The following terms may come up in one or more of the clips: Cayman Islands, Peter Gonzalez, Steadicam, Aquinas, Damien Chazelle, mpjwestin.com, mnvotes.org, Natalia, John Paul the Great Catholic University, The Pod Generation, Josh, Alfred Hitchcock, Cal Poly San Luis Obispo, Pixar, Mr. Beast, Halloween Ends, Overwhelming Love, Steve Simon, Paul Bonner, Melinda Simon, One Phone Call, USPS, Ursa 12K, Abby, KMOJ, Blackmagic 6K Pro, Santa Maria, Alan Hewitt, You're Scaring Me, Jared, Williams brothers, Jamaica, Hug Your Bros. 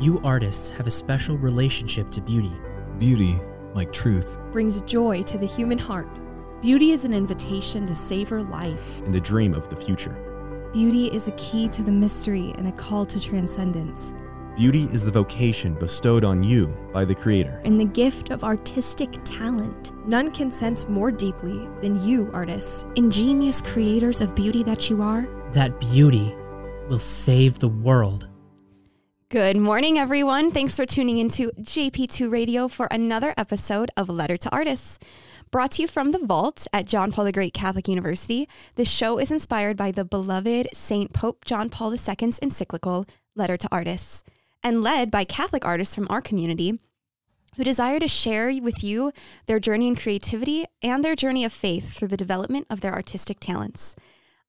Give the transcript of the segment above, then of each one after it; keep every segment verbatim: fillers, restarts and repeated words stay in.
You artists have a special relationship to beauty. Beauty, like truth, brings joy to the human heart. Beauty is an invitation to savor life and to dream of the future. Beauty is a key to the mystery and a call to transcendence. Beauty is the vocation bestowed on you by the Creator and the gift of artistic talent. None can sense more deeply than you, artists, ingenious creators of beauty that you are, that beauty will save the world. Good morning, everyone. Thanks for tuning into J P two Radio for another episode of Letter to Artists. Brought to you from the vault at John Paul the Great Catholic University, this show is inspired by the beloved Saint Pope John Paul the Second's encyclical, Letter to Artists, and led by Catholic artists from our community who desire to share with you their journey in creativity and their journey of faith through the development of their artistic talents.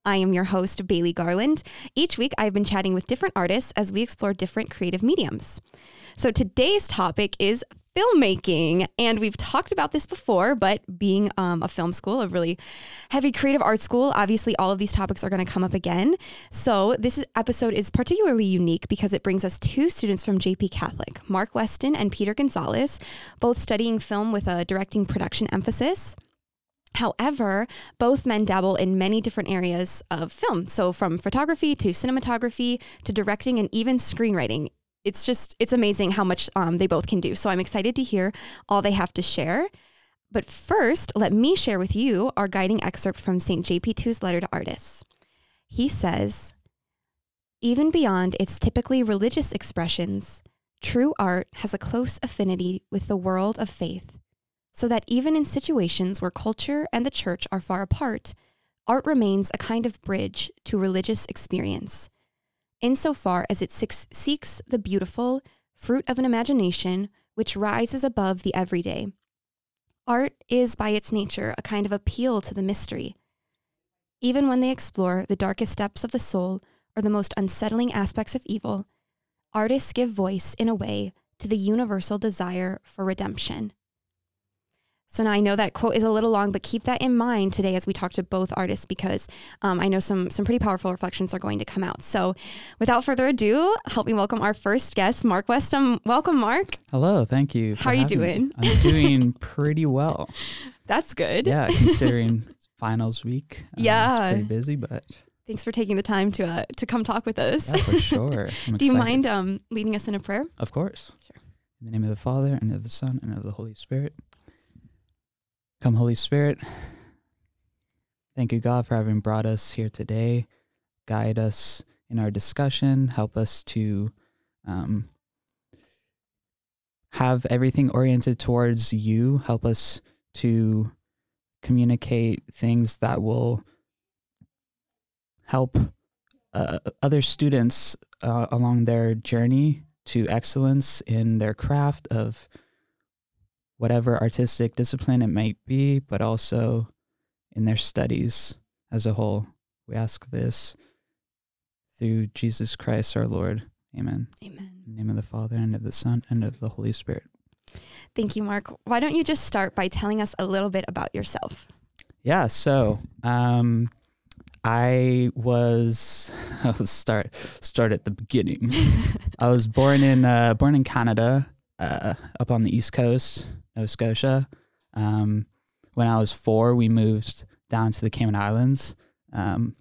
I am your host, Bailey Garland. Each week, I've been chatting with different artists as we explore different creative mediums. So today's topic is filmmaking, and we've talked about this before, but being um, a film school, a really heavy creative arts school, obviously all of these topics are going to come up again. So this episode is particularly unique because it brings us two students from J P Catholic, Mark Westin and Peter Gonzalez, both studying film with a directing production emphasis. However, both men dabble in many different areas of film, so from photography to cinematography to directing and even screenwriting. It's just, it's amazing how much um, they both can do. So I'm excited to hear all they have to share. But first, let me share with you our guiding excerpt from Saint J P two's Letter to Artists. He says, "Even beyond its typically religious expressions, true art has a close affinity with the world of faith, so that even in situations where culture and the church are far apart, art remains a kind of bridge to religious experience, insofar as it seeks the beautiful, fruit of an imagination which rises above the everyday. Art is by its nature a kind of appeal to the mystery. Even when they explore the darkest depths of the soul or the most unsettling aspects of evil, artists give voice in a way to the universal desire for redemption." So now I know that quote is a little long, but keep that in mind today as we talk to both artists, because um, I know some some pretty powerful reflections are going to come out. So without further ado, help me welcome our first guest, Mark Westin. Welcome, Mark. Hello. Thank you. How are you doing? Me. I'm doing pretty well. That's good. Yeah, considering finals week. Um, yeah. It's pretty busy, but... Thanks for taking the time to uh, to come talk with us. Yeah, for sure. Do you mind um, leading us in a prayer? Of course. Sure. In the name of the Father, and of the Son, and of the Holy Spirit. Come, Holy Spirit, thank you, God, for having brought us here today. Guide us in our discussion. Help us to um, have everything oriented towards you. Help us to communicate things that will help uh, other students uh, along their journey to excellence in their craft of whatever artistic discipline it might be, but also in their studies as a whole. We ask this through Jesus Christ, our Lord. Amen. Amen. In the name of the Father, and of the Son, and of the Holy Spirit. Thank you, Mark. Why don't you just start by telling us a little bit about yourself? Yeah, so um, I was, I'll start, start at the beginning. I was born in, uh, born in Canada, uh, up on the East Coast, Nova Scotia. Um, when I was four, we moved down to the Cayman Islands. Um,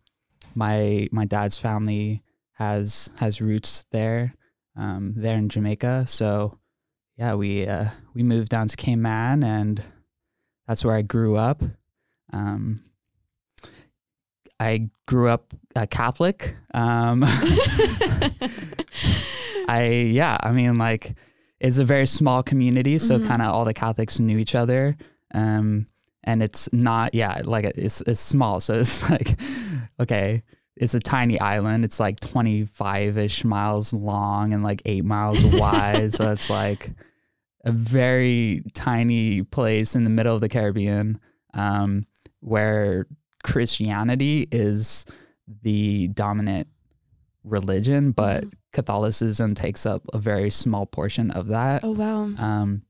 my my dad's family has has roots there, um, there in Jamaica. So, yeah, we uh, we moved down to Cayman, and that's where I grew up. Um, I grew up a Catholic. Um, I yeah, I mean like. It's a very small community, so mm-hmm. kind of all the Catholics knew each other, um, and it's not, yeah, like it's it's small, so it's like, okay, it's a tiny island. It's like twenty-five-ish miles long and like eight miles wide, so it's like a very tiny place in the middle of the Caribbean, um, where Christianity is the dominant religion, but mm-hmm. Catholicism takes up a very small portion of that. Oh wow. Um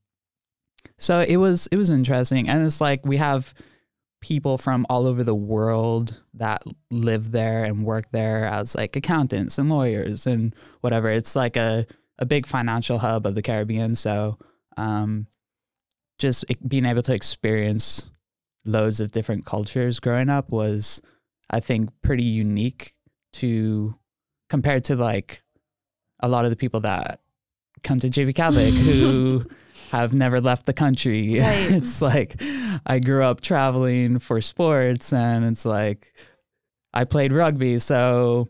so it was it was interesting, and it's like we have people from all over the world that live there and work there as like accountants and lawyers and whatever. It's like a a big financial hub of the Caribbean. So um, just being able to experience loads of different cultures growing up was, I think, pretty unique to compared to like a lot of the people that come to J V Catholic who have never left the country. Right. It's like I grew up traveling for sports, and it's like I played rugby. So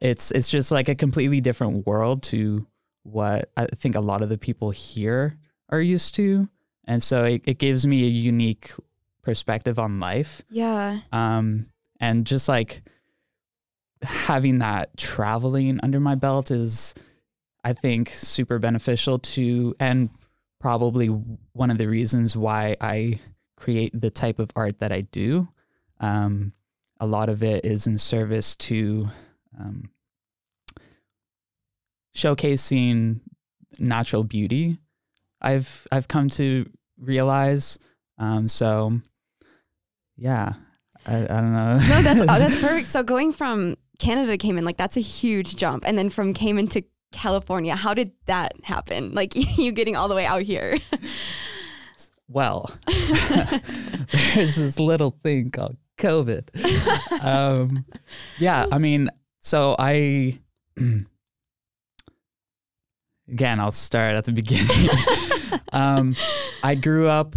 it's it's just like a completely different world to what I think a lot of the people here are used to. And so it, it gives me a unique perspective on life. Yeah. Um, and just like having that traveling under my belt is, I think, super beneficial to, and probably one of the reasons why I create the type of art that I do. Um, a lot of it is in service to um, showcasing natural beauty. I've I've come to realize. Um, so, yeah, I, I don't know. No, that's that's perfect. So going from Canada to Cayman, like that's a huge jump, and then from Cayman to California, how did that happen? Like you getting all the way out here? Well, there's this little thing called COVID. um, yeah, I mean, so I, again, I'll start at the beginning. um, I grew up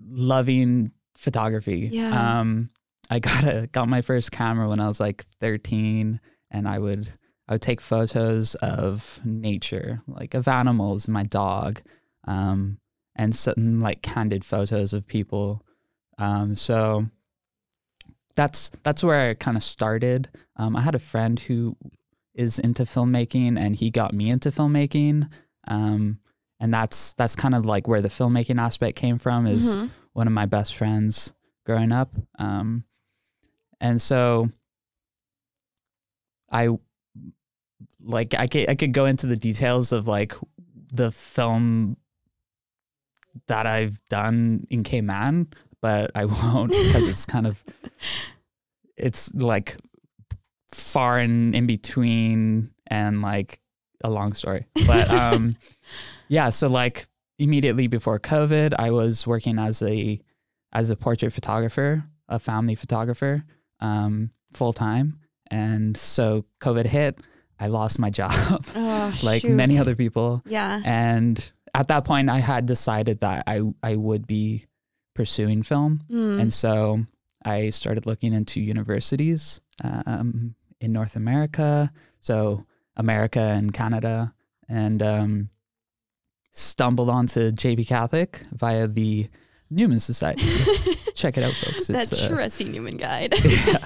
loving photography. Yeah. Um, I got a, got my first camera when I was like thirteen, and I would I would take photos of nature, like of animals, my dog, um, and certain like candid photos of people. Um, so that's that's where I kind of started. Um, I had a friend who is into filmmaking, and he got me into filmmaking. Um, and that's that's kind of like where the filmmaking aspect came from. Is mm-hmm. one of my best friends growing up, um, and so I. Like I could, I could go into the details of like the film that I've done in Cayman, but I won't because it's kind of, it's like far and in between and like a long story. But um, yeah, so like immediately before COVID, I was working as a, as a portrait photographer, a family photographer, um, full time. And so COVID hit. I lost my job, oh, like shoot. Many other people. Yeah. And at that point, I had decided that I, I would be pursuing film. Mm. And so I started looking into universities um, in North America, so America and Canada, and um, stumbled onto J P Catholic via the Newman Society. Check it out, folks. That trusty Newman guide. Yeah,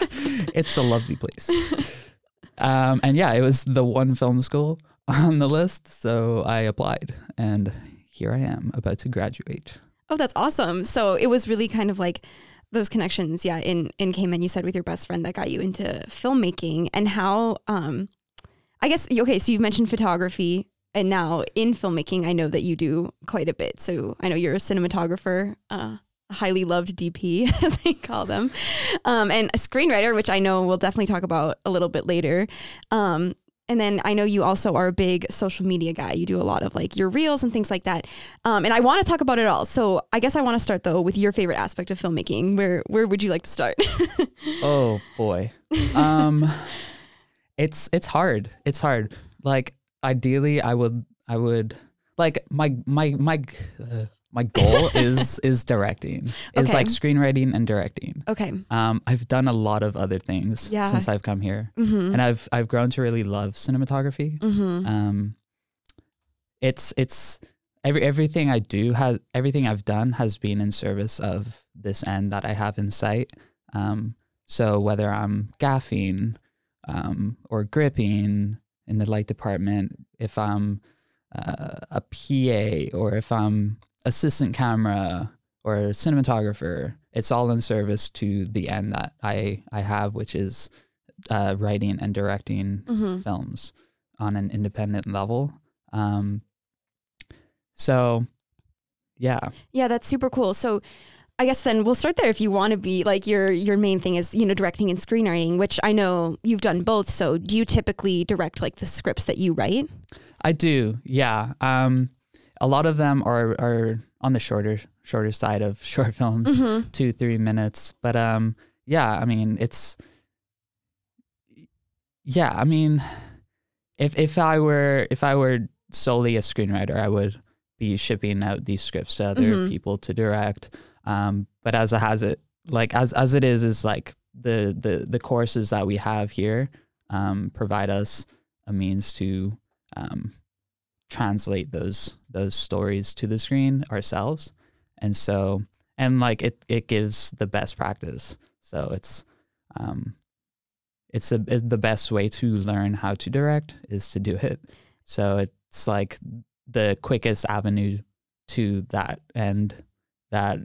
it's a lovely place. Um, and yeah, it was the one film school on the list. So I applied, and here I am about to graduate. Oh, that's awesome. So it was really kind of like those connections. Yeah. In, in Cayman, you said with your best friend that got you into filmmaking, and how, um, I guess, okay. So you've mentioned photography, and now in filmmaking, I know that you do quite a bit. So I know you're a cinematographer, uh, highly loved D P, as they call them, um, and a screenwriter, which I know we'll definitely talk about a little bit later. Um, and then I know you also are a big social media guy. You do a lot of like your reels and things like that. Um, and I want to talk about it all. So I guess I want to start though with your favorite aspect of filmmaking. Where where would you like to start? Oh boy, um, it's it's hard. It's hard. Like ideally, I would I would like my my my. Uh, My goal is is directing. Okay. It's like screenwriting and directing. Okay. Um, I've done a lot of other things yeah. since I've come here, mm-hmm. and I've I've grown to really love cinematography. Mm-hmm. Um, it's it's every everything I do has everything I've done has been in service of this end that I have in sight. Um, so whether I'm gaffing, um, or gripping in the light department, if I'm uh, a P A, or if I'm assistant camera or cinematographer, it's all in service to the end that I, I have, which is uh, writing and directing mm-hmm. films on an independent level. Um, so, yeah. Yeah, that's super cool. So I guess then we'll start there if you want to be like your, your main thing is, you know, directing and screenwriting, which I know you've done both. So do you typically direct like the scripts that you write? I do, yeah. Um, a lot of them are are on the shorter shorter side of short films, mm-hmm. two three minutes. But um, yeah, I mean, it's yeah. I mean, if if I were if I were solely a screenwriter, I would be shipping out these scripts to other mm-hmm. people to direct. Um, but as it has it like as as it is is like the the the courses that we have here um, provide us a means to um, translate those those stories to the screen ourselves, and so and like it it gives the best practice. So it's um, it's a it, the best way to learn how to direct is to do it. So it's like the quickest avenue to that end that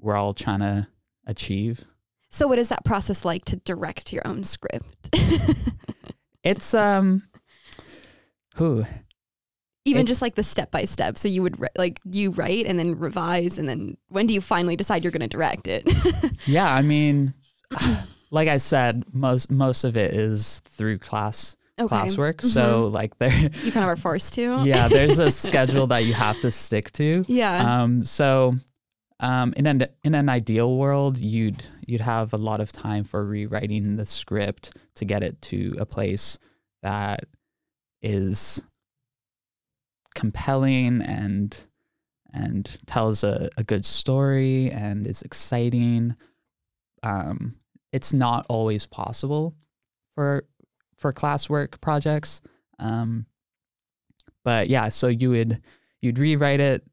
we're all trying to achieve. So what is that process like to direct your own script? It's, um, who? Even it, just like the step-by-step. So you would re- like you write and then revise. And then when do you finally decide you're going to direct it? Yeah. I mean, like I said, most, most of it is through class. Okay. Classwork. Mm-hmm. So like there you kind of are forced to. Yeah, there's a schedule that you have to stick to. Yeah. Um so um in an in an ideal world you'd you'd have a lot of time for rewriting the script to get it to a place that is compelling and and tells a, a good story and is exciting. Um it's not always possible for for classwork projects. Um, but yeah, so you would, you'd rewrite it,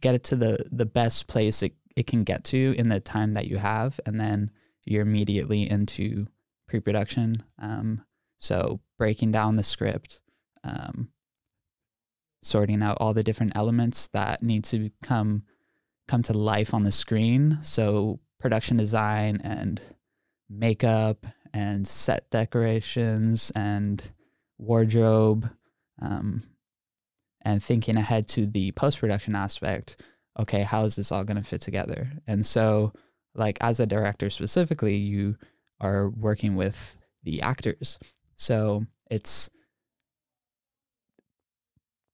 get it to the, the best place it, it can get to in the time that you have. And then you're immediately into pre-production. Um, so breaking down the script, um, sorting out all the different elements that need to come, come to life on the screen. So production design and makeup and set decorations and wardrobe, um, and thinking ahead to the post-production aspect. Okay, how is this all going to fit together? And so, like, as a director specifically, you are working with the actors. So it's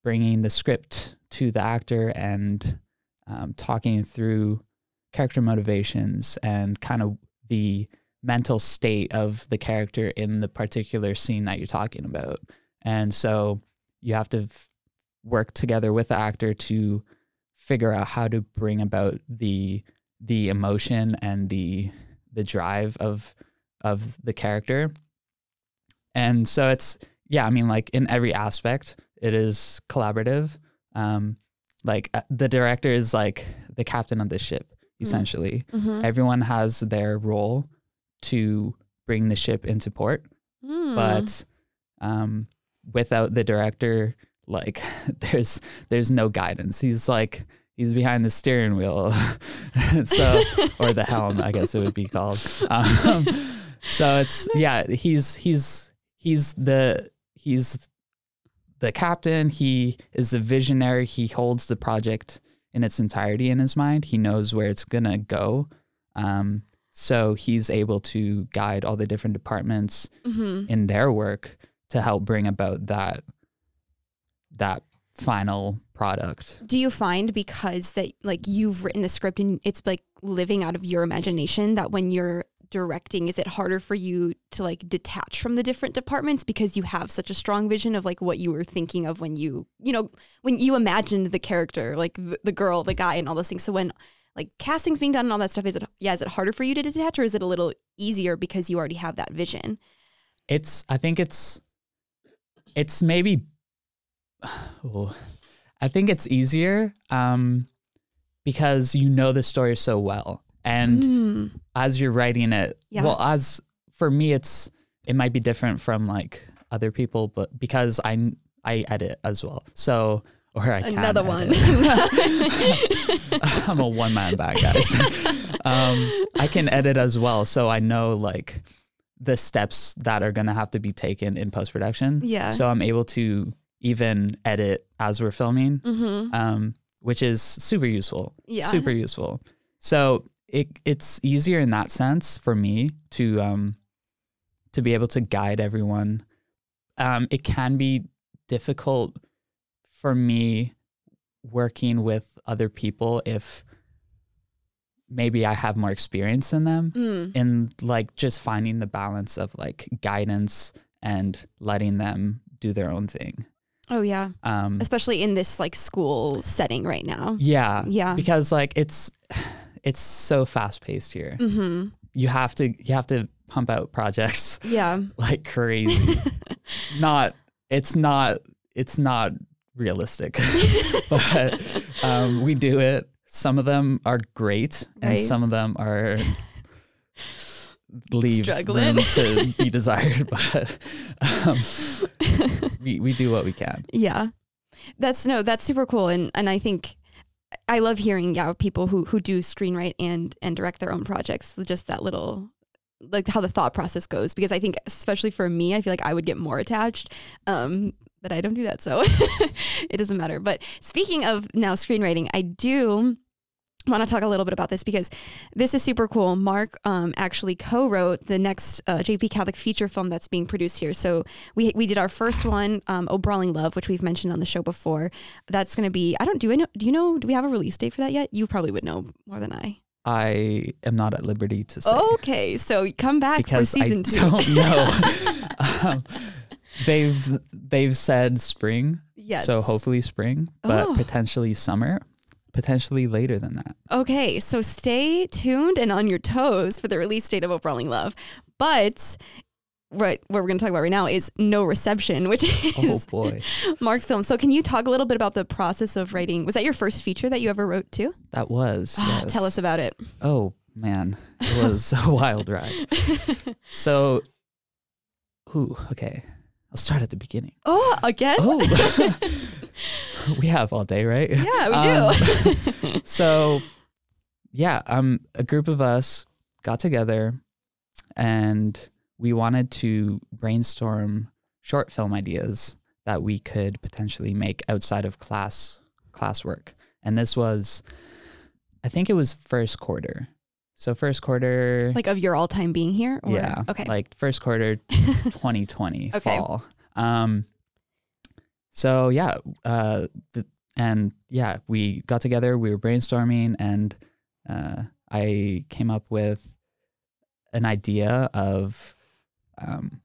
bringing the script to the actor and um, talking through character motivations and kind of the mental state of the character in the particular scene that you're talking about. And so you have to f- work together with the actor to figure out how to bring about the the emotion and the the drive of of the character. And so it's, yeah, I mean, like in every aspect, it is collaborative. Um, like uh, the director is like the captain of the ship, essentially. Mm-hmm. Everyone has their role to bring the ship into port, mm. but um, without the director, like there's there's no guidance. He's like he's behind the steering wheel, so or the helm, I guess it would be called. Um, so it's yeah, he's he's he's the he's the captain. He is the visionary. He holds the project in its entirety in his mind. He knows where it's gonna go. Um, So he's able to guide all the different departments mm-hmm. in their work to help bring about that that final product. Do you find because that like you've written the script and it's like living out of your imagination that when you're directing, is it harder for you to like detach from the different departments because you have such a strong vision of like what you were thinking of when you, you know, when you imagined the character, like the, the girl, the guy and all those things. So when like casting's being done and all that stuff, is it yeah is it harder for you to detach or is it a little easier because you already have that vision? It's I think it's it's maybe oh, I think it's easier um, because you know the story so well and mm. as you're writing it yeah. well as for me it's it might be different from like other people but because I I edit as well so. Or I Another one. I'm a one-man band, guys. um, I can edit as well, so I know like the steps that are gonna have to be taken in post-production. Yeah. So I'm able to even edit as we're filming, mm-hmm. um, which is super useful. Yeah. Super useful. So it it's easier in that sense for me to um to be able to guide everyone. Um, it can be difficult for me working with other people if maybe I have more experience than them, mm. in like just finding the balance of like guidance and letting them do their own thing. Oh yeah. Um, especially in this like school setting right now. Yeah. Yeah. Because like it's, it's so fast paced here. Mm-hmm. You have to, you have to pump out projects. Yeah. Like crazy. Not, it's not, it's not realistic, but um, we do it. Some of them are great, right? And some of them are leave Struggling. room to be desired, but um, we, we do what we can. Yeah, that's no, that's super cool. And, and I think I love hearing, yeah, people who, who do screenwrite and, and direct their own projects, just that little, like how the thought process goes, because I think especially for me, I feel like I would get more attached. Um, But I don't do that, so it doesn't matter. But speaking of now screenwriting, I do want to talk a little bit about this because this is super cool. Mark um, actually co-wrote the next uh, J P Catholic feature film that's being produced here. So we we did our first one, um, Overwhelming Love, which we've mentioned on the show before. That's going to be, I don't do I know, do you know, do we have a release date for that yet? You probably would know more than I. I am not at liberty to say. Okay, so come back because for season I two. I don't know. um, They've they've said spring, yes. So hopefully spring, but oh. potentially summer, potentially later than that. Okay, so stay tuned and on your toes for the release date of Overwhelming Love. But right, what we're going to talk about right now is No Reception, which is oh boy. Mark's film. So can you talk a little bit about the process of writing? Was that your first feature that you ever wrote too? That was. Oh, yes. Tell us about it. Oh man, it was a wild ride. So, ooh, okay. I'll start at the beginning. Oh, again? Oh. We have all day, right? Yeah, we do. Um, so, yeah, um, a group of us got together and we wanted to brainstorm short film ideas that we could potentially make outside of class classwork. And this was, I think it was first quarter. So first quarter. Like of your all time being here? Or? Yeah. Okay. Like first quarter twenty twenty okay. fall. Um, so yeah. Uh, the, and yeah, we got together, we were brainstorming and uh, I came up with an idea of um,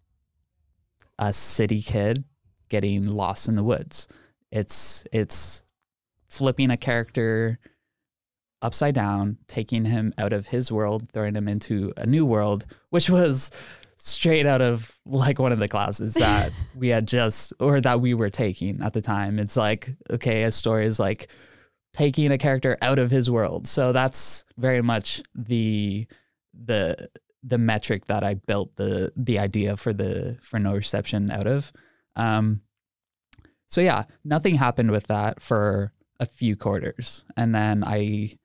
a city kid getting lost in the woods. It's, it's flipping a character upside down, taking him out of his world, throwing him into a new world, which was straight out of like one of the classes that we had just, or that we were taking at the time. It's like, okay, a story is like taking a character out of his world. So that's very much the the the metric that I built the the idea for the for No Reception out of. Um, so yeah, nothing happened with that for a few quarters, and then I.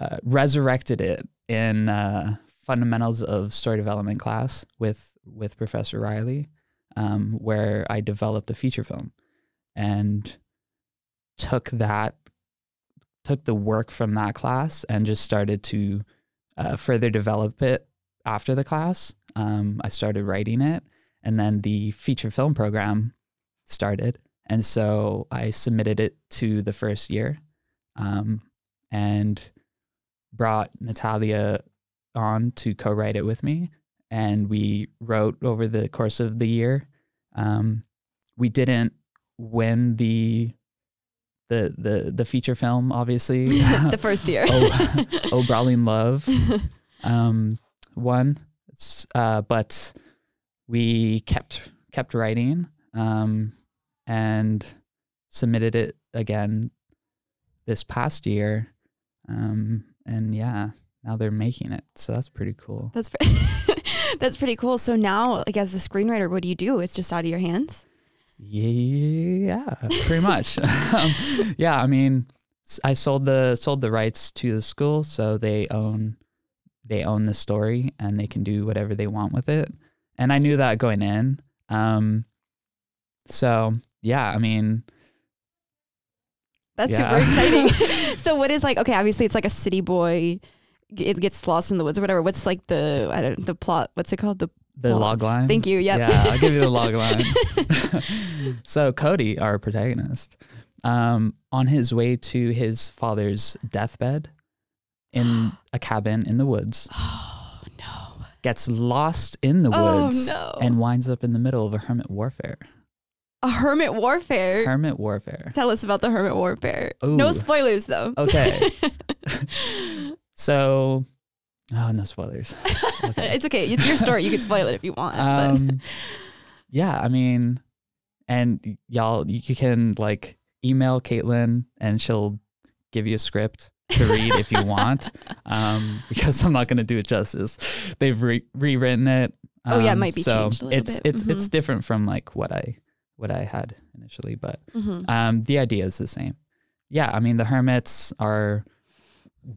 Uh, resurrected it in uh, fundamentals of story development class with with Professor Riley, um, where I developed a feature film and took that took the work from that class and just started to uh, further develop it after the class. Um, I started writing it, and then the feature film program started, and so I submitted it to the first year, um, and brought Natalia on to co-write it with me, and we wrote over the course of the year. Um, we didn't win the the the the feature film, obviously. The first year. oh, oh, Brawling Love um, won, uh, but we kept kept writing um, and submitted it again this past year. Um, And yeah, now they're making it. So that's pretty cool. That's pre- that's pretty cool. So now, like as the screenwriter, what do you do? It's just out of your hands? Yeah, pretty much. um, yeah, I mean, I sold the sold the rights to the school, so they own they own the story and they can do whatever they want with it. And I knew that going in. Um, so yeah, I mean. That's yeah. super exciting. So what is like, okay, obviously it's like a city boy, it gets lost in the woods or whatever. What's like the, I don't the plot, what's it called? The The well, log line? Thank you, yep. Yeah, I'll give you the log line. So Cody, our protagonist, um, on his way to his father's deathbed in a cabin in the woods. Oh, no. Gets lost in the woods oh, no. and winds up in the middle of a hermit warfare. A hermit warfare? Hermit warfare. Tell us about the hermit warfare. Ooh. No spoilers, though. Okay. So... Oh, no spoilers. Okay. It's okay. It's your story. You can spoil it if you want. Um, yeah, I mean, and y'all, you can like email Caitlin and she'll give you a script to read if you want, um, because I'm not going to do it justice. They've re rewritten it. Um, oh, yeah, it might be so changed a little it's, bit. It's, mm-hmm. it's different from like what I, what I had initially, but mm-hmm. um, the idea is the same. Yeah, I mean, the hermits are...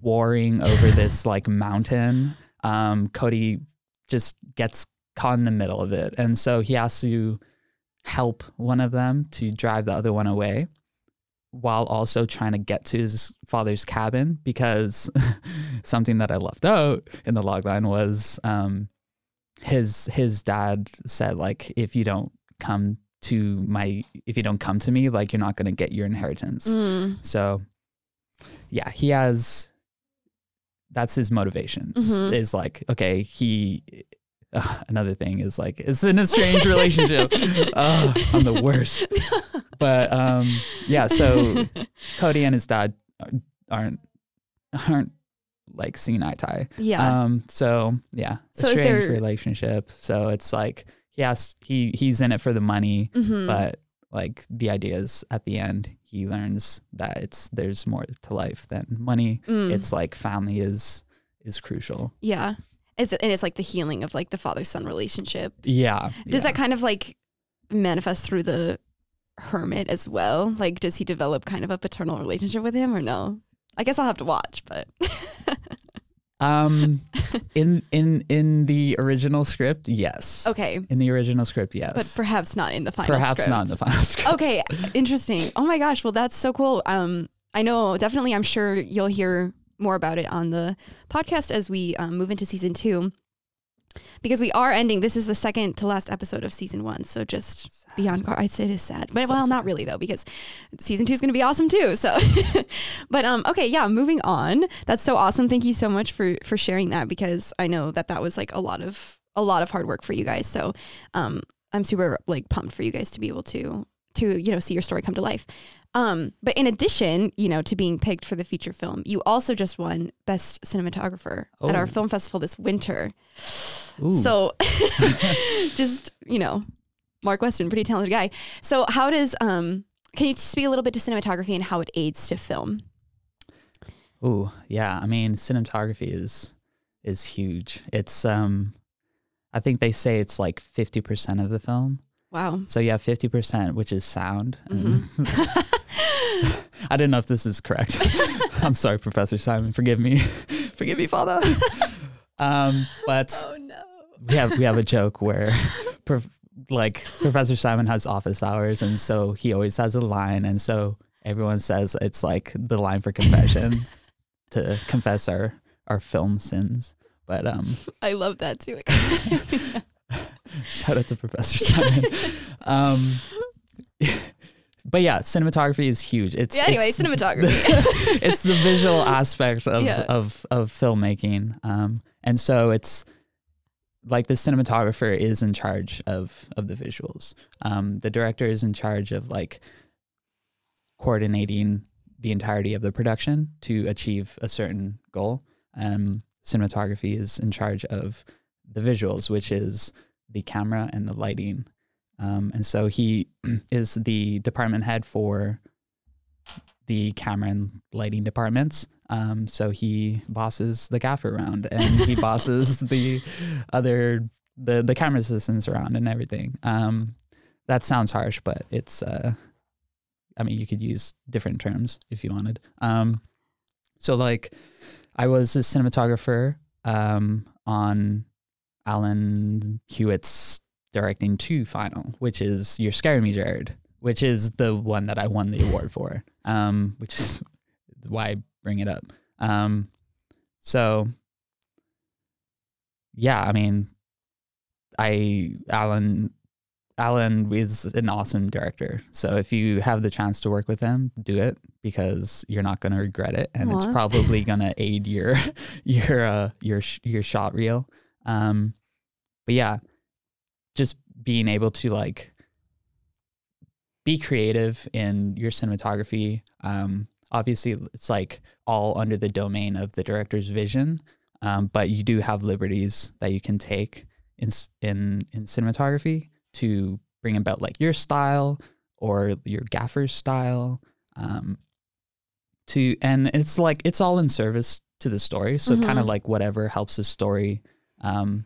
warring over this like mountain. um Cody just gets caught in the middle of it, and so he has to help one of them to drive the other one away while also trying to get to his father's cabin, because something that I left out in the logline was um his his dad said, like, if you don't come to my if you don't come to me, like, you're not going to get your inheritance. Mm. So yeah, he has that's his motivation. Mm-hmm. Is like, okay, he uh, another thing is like, it's in a strange relationship. Oh, I'm the worst. But um yeah, so Cody and his dad aren't aren't like seeing eye to eye. Yeah. Um so yeah, so strange is there... relationship. So it's like, yes, he he's in it for the money, mm-hmm. but like the idea is at the end he learns that it's there's more to life than money. Mm. It's like family is is crucial. Yeah. It's, and it's like the healing of like the father-son relationship. Yeah. Does yeah. that kind of like manifest through the hermit as well? Like, does he develop kind of a paternal relationship with him or no? I guess I'll have to watch, but um in in in the original script, yes. Okay. In the original script, yes. But perhaps not in the final perhaps script. Perhaps not in the final script. Okay. Interesting. Oh my gosh. Well, that's so cool. Um, I know, definitely, I'm sure you'll hear more about it on the podcast as we um, move into season two, because we are ending. This is the second to last episode of season one. So just sad. Be on guard. I'd say it is sad, but so well, sad. Not really though, because season two is going to be awesome too. So, but, um, okay. Yeah. Moving on. That's so awesome. Thank you so much for, for sharing that, because I know that that was like a lot of, a lot of hard work for you guys. So, um, I'm super like pumped for you guys to be able to, to, you know, see your story come to life. Um, but in addition, you know, to being picked for the feature film, you also just won Best Cinematographer oh. at our film festival this winter. Ooh. So just, you know, Mark Westin, pretty talented guy. So how does, um, can you speak a little bit to cinematography and how it aids to film? Ooh, yeah. I mean, cinematography is, is huge. It's, um, I think they say it's like fifty percent of the film. Wow. So yeah, fifty percent, which is sound. Mm-hmm. I don't know if this is correct. I'm sorry, Professor Simon. Forgive me. Forgive me, Father. um, but oh, no. we have we have a joke where, prof like, Professor Simon has office hours, and so he always has a line, and so everyone says it's like the line for confession to confess our our film sins. But um, I love that too. Shout out to Professor Simon. um, But yeah, cinematography is huge. It's, yeah, anyway, it's, cinematography. It's the visual aspect of, yeah. of, of filmmaking. Um, and so it's like the cinematographer is in charge of, of the visuals. Um, the director is in charge of like coordinating the entirety of the production to achieve a certain goal. Um, cinematography is in charge of the visuals, which is the camera and the lighting. Um, and so he is the department head for the camera and lighting departments. Um, so he bosses the gaffer around, and he bosses the other, the, the camera assistants around and everything. Um, that sounds harsh, but it's, uh, I mean, you could use different terms if you wanted. Um, so like I was a cinematographer, um, on Alan Hewitt's directing two final, which is You're Scaring Me, Jared, which is the one that I won the award for, um, which is why I bring it up. Um, so, yeah, I mean, I Alan Alan is an awesome director. So if you have the chance to work with him, do it, because you're not going to regret it, and Aww. It's probably going to aid your your uh, your your shot reel. Um, but yeah, just being able to like be creative in your cinematography. Um, obviously, it's like all under the domain of the director's vision, um, but you do have liberties that you can take in in in cinematography to bring about like your style or your gaffer's style, um, to, and it's like, it's all in service to the story. So mm-hmm. kind of like whatever helps the story, um,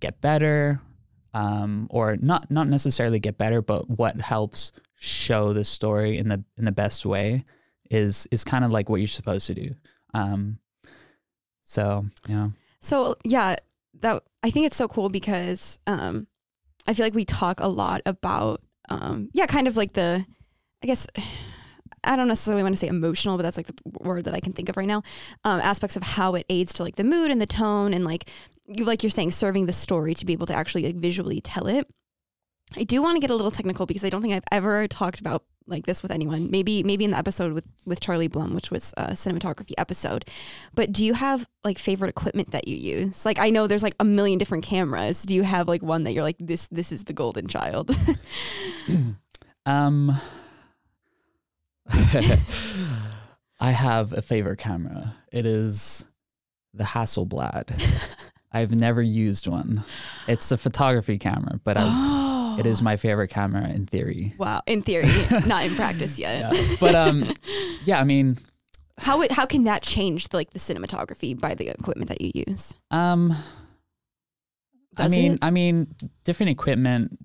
get better, um, or not, not necessarily get better, but what helps show the story in the, in the best way is, is kind of like what you're supposed to do. Um, so, yeah. So yeah, that, I think it's so cool because, um, I feel like we talk a lot about, um, yeah, kind of like the, I guess, I don't necessarily want to say emotional, but that's like the word that I can think of right now, um, aspects of how it aids to like the mood and the tone and like, you, like you're saying, serving the story to be able to actually like visually tell it. I do want to get a little technical because I don't think I've ever talked about like this with anyone, maybe, maybe in the episode with, with Charlie Blum, which was a cinematography episode, but do you have like favorite equipment that you use? Like, I know there's like a million different cameras. Do you have like one that you're like, this, this is the golden child? um, I have a favorite camera. It is the Hasselblad. I've never used one. It's a photography camera, but I've, it is my favorite camera in theory. Wow. In theory, not in practice yet. Yeah. But um, yeah, I mean. How how can that change the, like the cinematography by the equipment that you use? Um, I mean, it? I mean, different equipment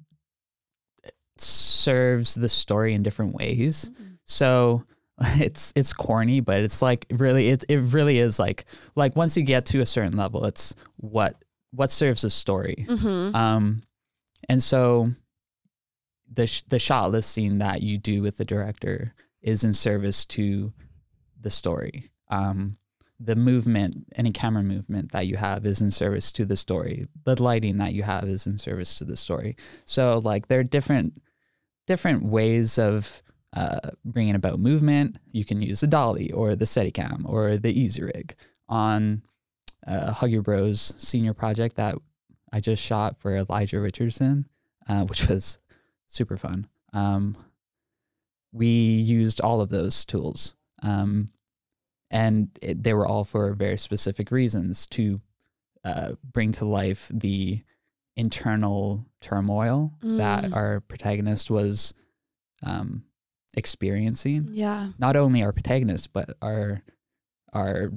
serves the story in different ways. Mm-hmm. So it's, it's corny, but it's like really, it, it really is like, like once you get to a certain level, it's what, what serves the story. Mm-hmm. Um, And so the sh the shot listing that you do with the director is in service to the story. Um, the movement, any camera movement that you have is in service to the story. The lighting that you have is in service to the story. So like there are different, different ways of uh, bringing about movement. You can use the dolly or the Steadicam or the Easy Rig. On uh, Hug Your Bros senior project that I just shot for Elijah Richardson, uh, which was super fun. Um, we used all of those tools, um, and it, they were all for very specific reasons to uh, bring to life the internal turmoil mm. that our protagonist was um, experiencing. Yeah, not only our protagonist, but our our.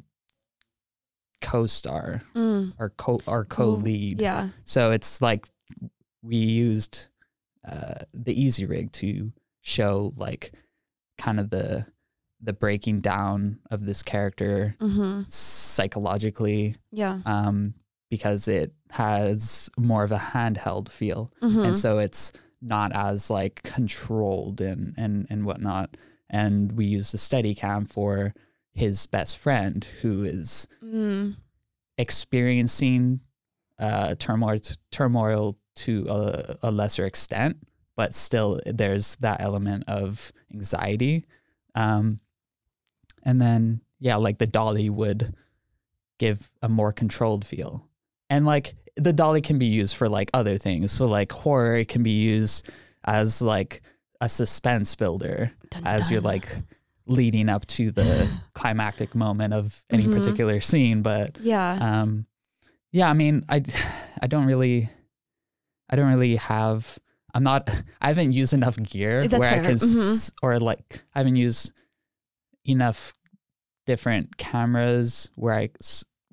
co-star mm. our co our co-lead. Yeah, so it's like we used uh the Easy Rig to show like kind of the the breaking down of this character mm-hmm. psychologically, yeah um because it has more of a handheld feel, mm-hmm. and so it's not as like controlled and and and whatnot. And we use the Steadicam for his best friend, who is mm. experiencing uh, turmoil, turmoil to a, a lesser extent, but still there's that element of anxiety. Um, and then, yeah, like the dolly would give a more controlled feel. And like the dolly can be used for like other things. So like horror, it can be used as like a suspense builder, dun, as dun. You're like leading up to the climactic moment of any mm-hmm. particular scene. But yeah. Um, yeah. I mean, I, I don't really, I don't really have, I'm not, I haven't used enough gear That's where fair. I can, mm-hmm. or like, I haven't used enough different cameras where I,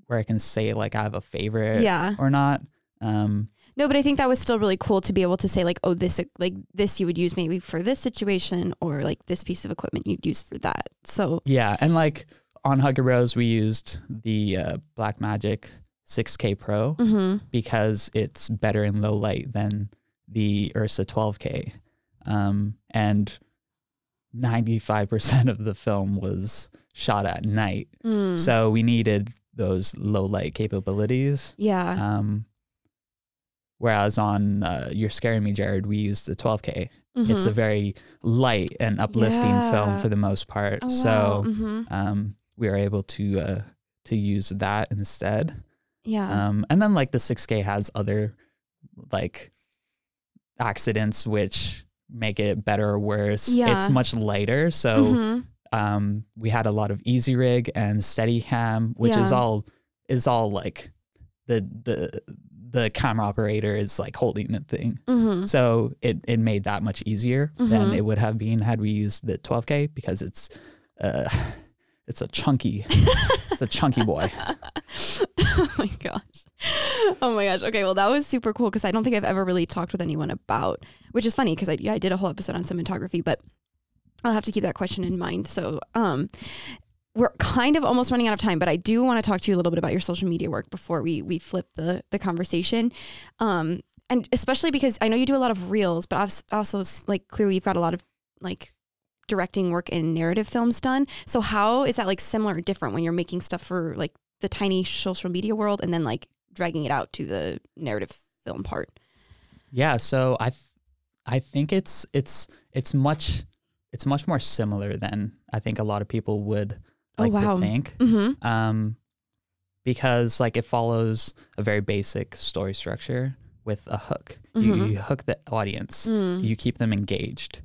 where I can say like I have a favorite yeah. or not. Um, No, but I think that was still really cool to be able to say like, oh, this, like this you would use maybe for this situation, or like this piece of equipment you'd use for that. So yeah. And like on Hug Your Bros, we used the uh, Blackmagic six K Pro mm-hmm. because it's better in low light than the Ursa twelve K. Um, and ninety-five percent of the film was shot at night. Mm. So we needed those low light capabilities. Yeah. Um, Whereas on uh, You're Scaring Me, Jared, we used the twelve K. Mm-hmm. It's a very light and uplifting yeah. film for the most part. Oh, so wow. mm-hmm. um, we were able to uh, to use that instead. Yeah. Um, and then like the six K has other like accidents which make it better or worse. Yeah. It's much lighter. So mm-hmm. um, we had a lot of Easy Rig and Steadicam, which yeah. is all is all like the the. the camera operator is like holding the thing. Mm-hmm. So it, it made that much easier mm-hmm. than it would have been had we used the twelve K, because it's uh it's a chunky it's a chunky boy. Oh my gosh. Oh my gosh. Okay, well that was super cool, because I don't think I've ever really talked with anyone about, which is funny because I yeah, I did a whole episode on cinematography, but I'll have to keep that question in mind. So um we're kind of almost running out of time, but I do want to talk to you a little bit about your social media work before we we flip the the conversation. Um, and especially because I know you do a lot of reels, but I've also like clearly you've got a lot of like directing work and narrative films done. So how is that like similar or different when you're making stuff for like the tiny social media world and then like dragging it out to the narrative film part? Yeah. So I, th- I think it's, it's, it's much, it's much more similar than I think a lot of people would like oh, wow. to think, mm-hmm. um, because like it follows a very basic story structure with a hook. Mm-hmm. You, you hook the audience, mm. you keep them engaged,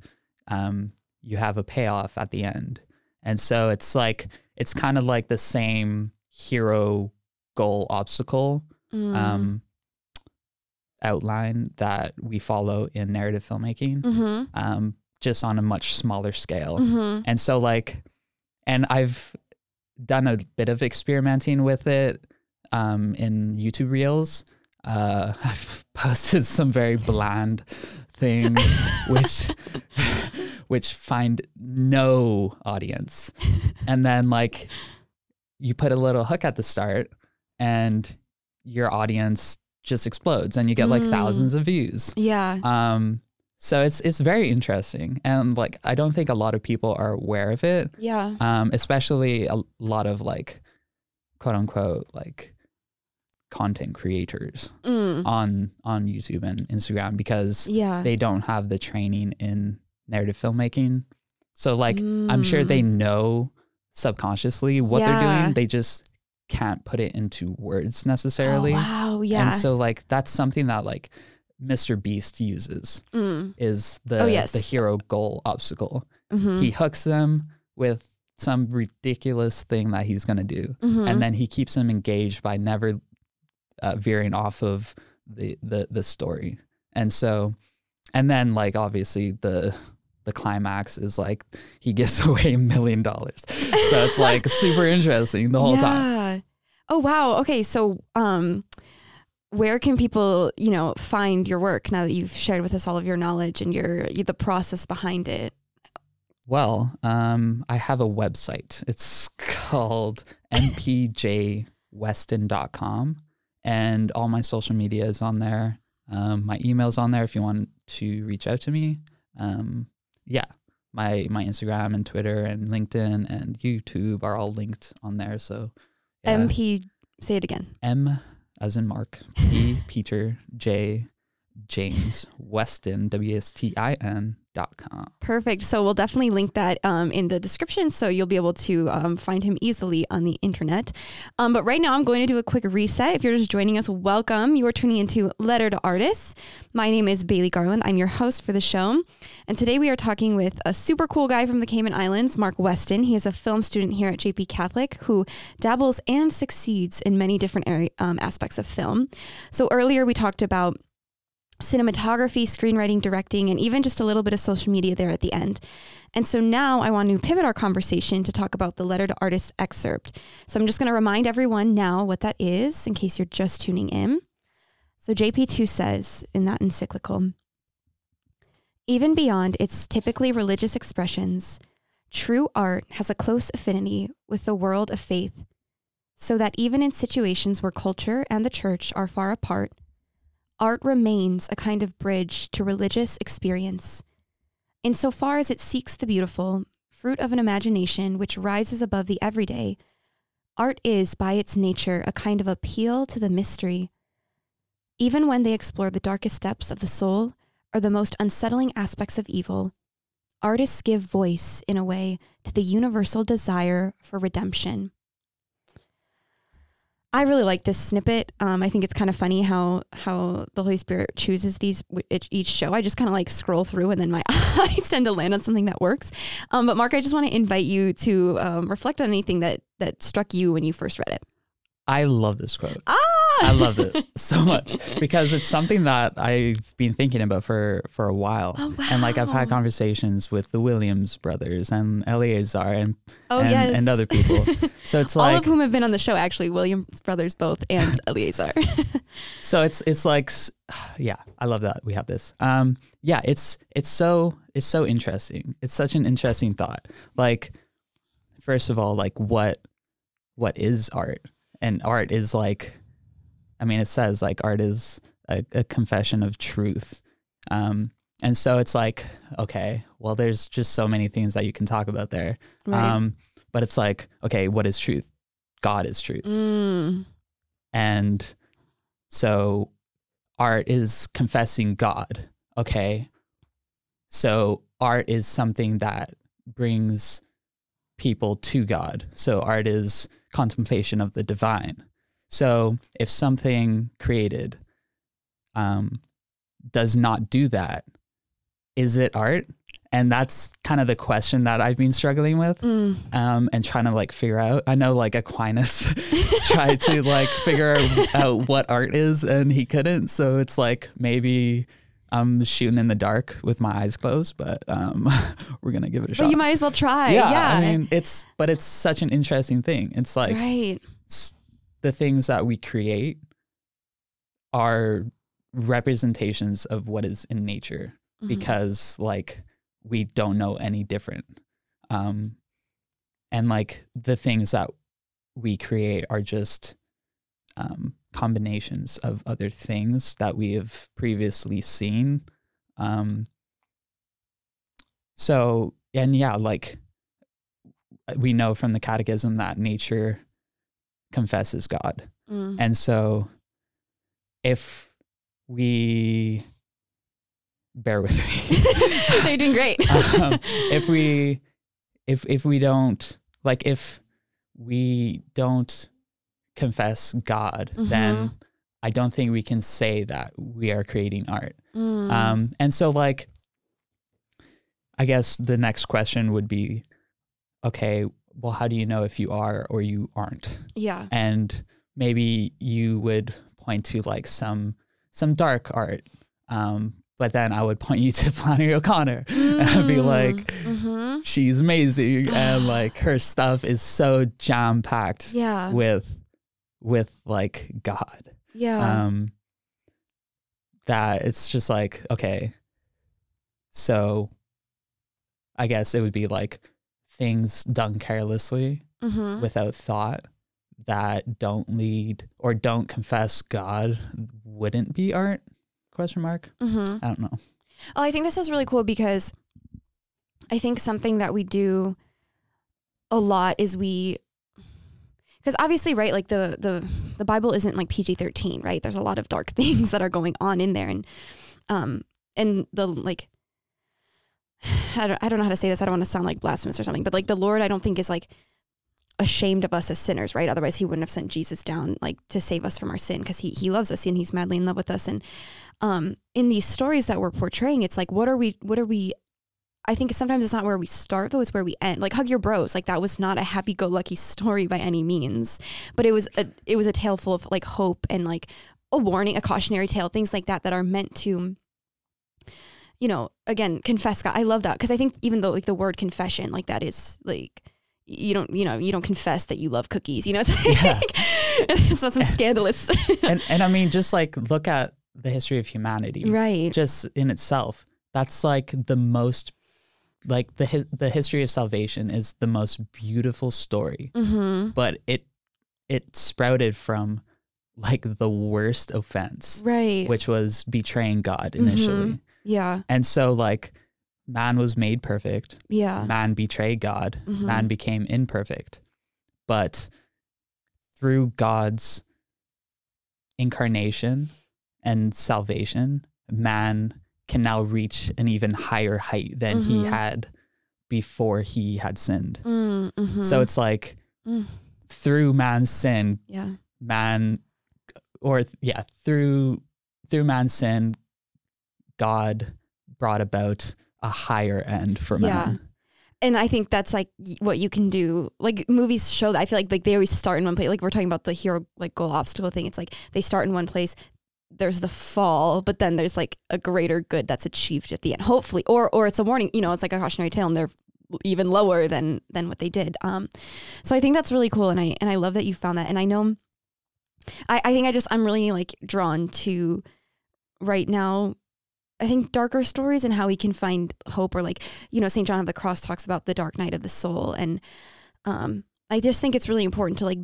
um, you have a payoff at the end, and so it's like it's kind of like the same hero goal obstacle mm. um, outline that we follow in narrative filmmaking, mm-hmm. um, just on a much smaller scale, mm-hmm. and so like. And I've done a bit of experimenting with it um, in YouTube Reels. Uh, I've posted some very bland things, which which find no audience. And then, like, you put a little hook at the start, and your audience just explodes, and you get mm. like thousands of views. Yeah. Um. So it's it's very interesting, and like I don't think a lot of people are aware of it. Yeah. Um, especially a lot of like, quote unquote, like, content creators mm. on on YouTube and Instagram, because yeah. they don't have the training in narrative filmmaking. So like mm. I'm sure they know subconsciously what yeah. they're doing. They just can't put it into words necessarily. Oh, wow. Yeah. And so like that's something that like. Mister Beast uses mm. is the, oh, yes. the hero goal obstacle. Mm-hmm. He hooks them with some ridiculous thing that he's going to do. Mm-hmm. And then he keeps them engaged by never uh, veering off of the, the, the story. And so, and then like, obviously the, the climax is like, he gives away a million dollars. So it's like super interesting the whole yeah. time. Oh, wow. Okay. So, um, where can people, you know, find your work now that you've shared with us all of your knowledge and your the process behind it? Well, um, I have a website. It's called m p j westin dot com, and all my social media is on there. Um, my email's on there if you want to reach out to me. Um, yeah, my my Instagram and Twitter and LinkedIn and YouTube are all linked on there. So yeah. M P, say it again. M. As in Mark, P, Peter, J, James, Westin, W S T I N dot com. Perfect. So we'll definitely link that um, in the description, so you'll be able to um, find him easily on the internet. Um, but right now I'm going to do a quick reset. If you're just joining us, welcome. You are tuning into Letter to Artists. My name is Bailey Garland. I'm your host for the show. And today we are talking with a super cool guy from the Cayman Islands, Mark Westin. He is a film student here at J P Catholic who dabbles and succeeds in many different area, um, aspects of film. So earlier we talked about cinematography, screenwriting, directing, and even just a little bit of social media there at the end. And so now I want to pivot our conversation to talk about the Letter to Artist excerpt. So I'm just going to remind everyone now what that is in case you're just tuning in. So J P two says in that encyclical, even beyond its typically religious expressions, true art has a close affinity with the world of faith, so that even in situations where culture and the church are far apart, art remains a kind of bridge to religious experience, insofar as it seeks the beautiful, fruit of an imagination which rises above the everyday. Art is, by its nature, a kind of appeal to the mystery. Even when they explore the darkest depths of the soul or the most unsettling aspects of evil, artists give voice, in a way, to the universal desire for redemption. I really like this snippet. Um, I think it's kind of funny how how the Holy Spirit chooses these each show. I just kind of like scroll through and then my eyes tend to land on something that works. Um, but Mark, I just want to invite you to um, reflect on anything that that struck you when you first read it. I love this quote. Ah! I love it so much because it's something that I've been thinking about for, for a while. Oh, wow. And like I've had conversations with the Williams brothers and Eliezer and, oh, and, yes. and other people. So it's like all of whom have been on the show, actually, Williams brothers both and Eliezer. So it's it's like, yeah, I love that we have this. Um, yeah, it's it's so it's so interesting. It's such an interesting thought. Like, first of all, like what what is art? And art is like, I mean, it says like art is a, a confession of truth. Um, and so it's like, okay, well, there's just so many things that you can talk about there. Right. Um, but it's like, okay, what is truth? God is truth. Mm. And so art is confessing God. Okay. So art is something that brings people to God. So art is contemplation of the divine. So if something created um, does not do that, is it art? And that's kind of the question that I've been struggling with mm. um, and trying to like figure out. I know like Aquinas tried to like figure out what art is and he couldn't. So it's like maybe I'm shooting in the dark with my eyes closed, but um, we're going to give it a shot. But you might as well try. Yeah, yeah. I mean, it's, but it's such an interesting thing. It's like, right. It's, the things that we create are representations of what is in nature mm-hmm. because like we don't know any different. Um, and like the things that we create are just um, combinations of other things that we have previously seen. Um, so, and yeah, like we know from the Catechism that nature confesses God. Mm. And so if we bear with me, you're doing great. um, if we, if, if we don't like, if we don't confess God, mm-hmm. then I don't think we can say that we are creating art. Mm. Um, and so like, I guess the next question would be, okay, well, how do you know if you are or you aren't? Yeah. And maybe you would point to like some some dark art. Um, but then I would point you to Flannery O'Connor mm. and I'd be like, mm-hmm. she's amazing. And like her stuff is so jam packed yeah. with with like God. Yeah. Um, that it's just like, okay. So I guess it would be like things done carelessly mm-hmm. without thought that don't lead or don't confess God wouldn't be art? Question mark. Mm-hmm. I don't know. Oh, I think this is really cool because I think something that we do a lot is we, because obviously, right, like the, the, the Bible isn't like P G thirteen, right? There's a lot of dark things that are going on in there. And, um, and the like, I don't, I don't know how to say this. I don't want to sound like blasphemous or something, but like the Lord, I don't think is like ashamed of us as sinners, right? Otherwise he wouldn't have sent Jesus down like to save us from our sin. Cause he, he loves us and he's madly in love with us. And, um, in these stories that we're portraying, it's like, what are we, what are we, I think sometimes it's not where we start though, it's where we end. Like Hug Your Bros. Like that was not a happy go lucky story by any means, but it was a, it was a tale full of like hope and like a warning, a cautionary tale, things like that, that are meant to, you know, again, confess God. I love that. Cause I think even though like the word confession, like that is like, you don't, you know, you don't confess that you love cookies, you know, it's, like, yeah. It's not some scandalous. and, and I mean, just like look at the history of humanity, right? Just in itself, that's like the most, like the, the history of salvation is the most beautiful story, mm-hmm. but it, it sprouted from like the worst offense, right? Which was betraying God initially. Mm-hmm. Yeah. And so like man was made perfect. Yeah. Man betrayed God. Mm-hmm. Man became imperfect. But through God's incarnation and salvation, man can now reach an even higher height than mm-hmm. he had before he had sinned. Mm-hmm. So it's like mm. through man's sin, yeah. man, or yeah, through through man's sin, God brought about a higher end for yeah. man. And I think that's like what you can do. Like movies show that. I feel like like they always start in one place. Like we're talking about the hero like goal obstacle thing. It's like they start in one place. There's the fall, but then there's like a greater good that's achieved at the end, hopefully, or or it's a warning. You know, it's like a cautionary tale, and they're even lower than than what they did. Um, so I think that's really cool, and I and I love that you found that. And I know, I I think I just I'm really like drawn to right now. I think darker stories and how we can find hope, or like, you know, Saint John of the Cross talks about the dark night of the soul. And, um, I just think it's really important to like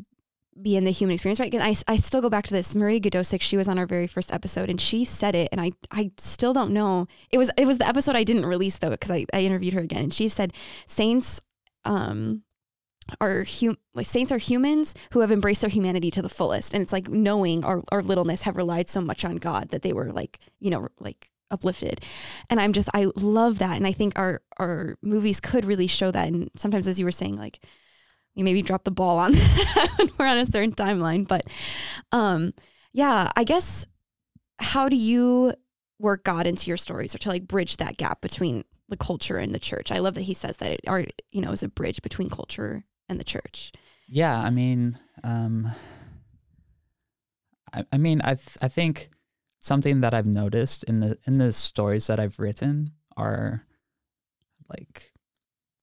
be in the human experience, right? And I, I still go back to this. Maria Godosic, she was on our very first episode and she said it. And I, I still don't know. It was, it was the episode I didn't release though, because I, I interviewed her again, and she said, saints, um, are hum- like saints are humans who have embraced their humanity to the fullest. And it's like knowing our, our littleness have relied so much on God that they were like, you know, like, uplifted. And I'm just, I love that. And I think our, our movies could really show that. And sometimes, as you were saying, like we maybe drop the ball on that when we're on a certain timeline, but, um, yeah, I guess, how do you work God into your stories, or to like bridge that gap between the culture and the church? I love that he says that it are, you know, is a bridge between culture and the church. Yeah. I mean, um, I, I mean, I, th- I think, something that I've noticed in the in the stories that I've written are like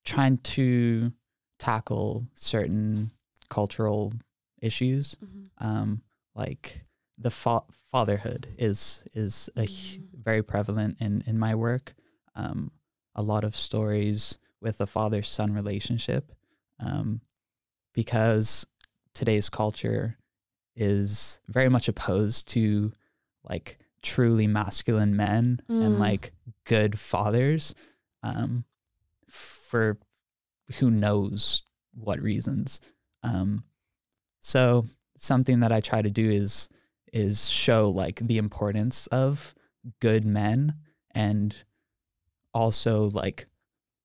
trying to tackle certain cultural issues. Mm-hmm. Um, like the fa- fatherhood is is a mm-hmm. very prevalent in, in my work. Um, a lot of stories with the father-son relationship, um, because today's culture is very much opposed to like truly masculine men mm. and like good fathers, um, for who knows what reasons. Um, so something that I try to do is, is show like the importance of good men, and also like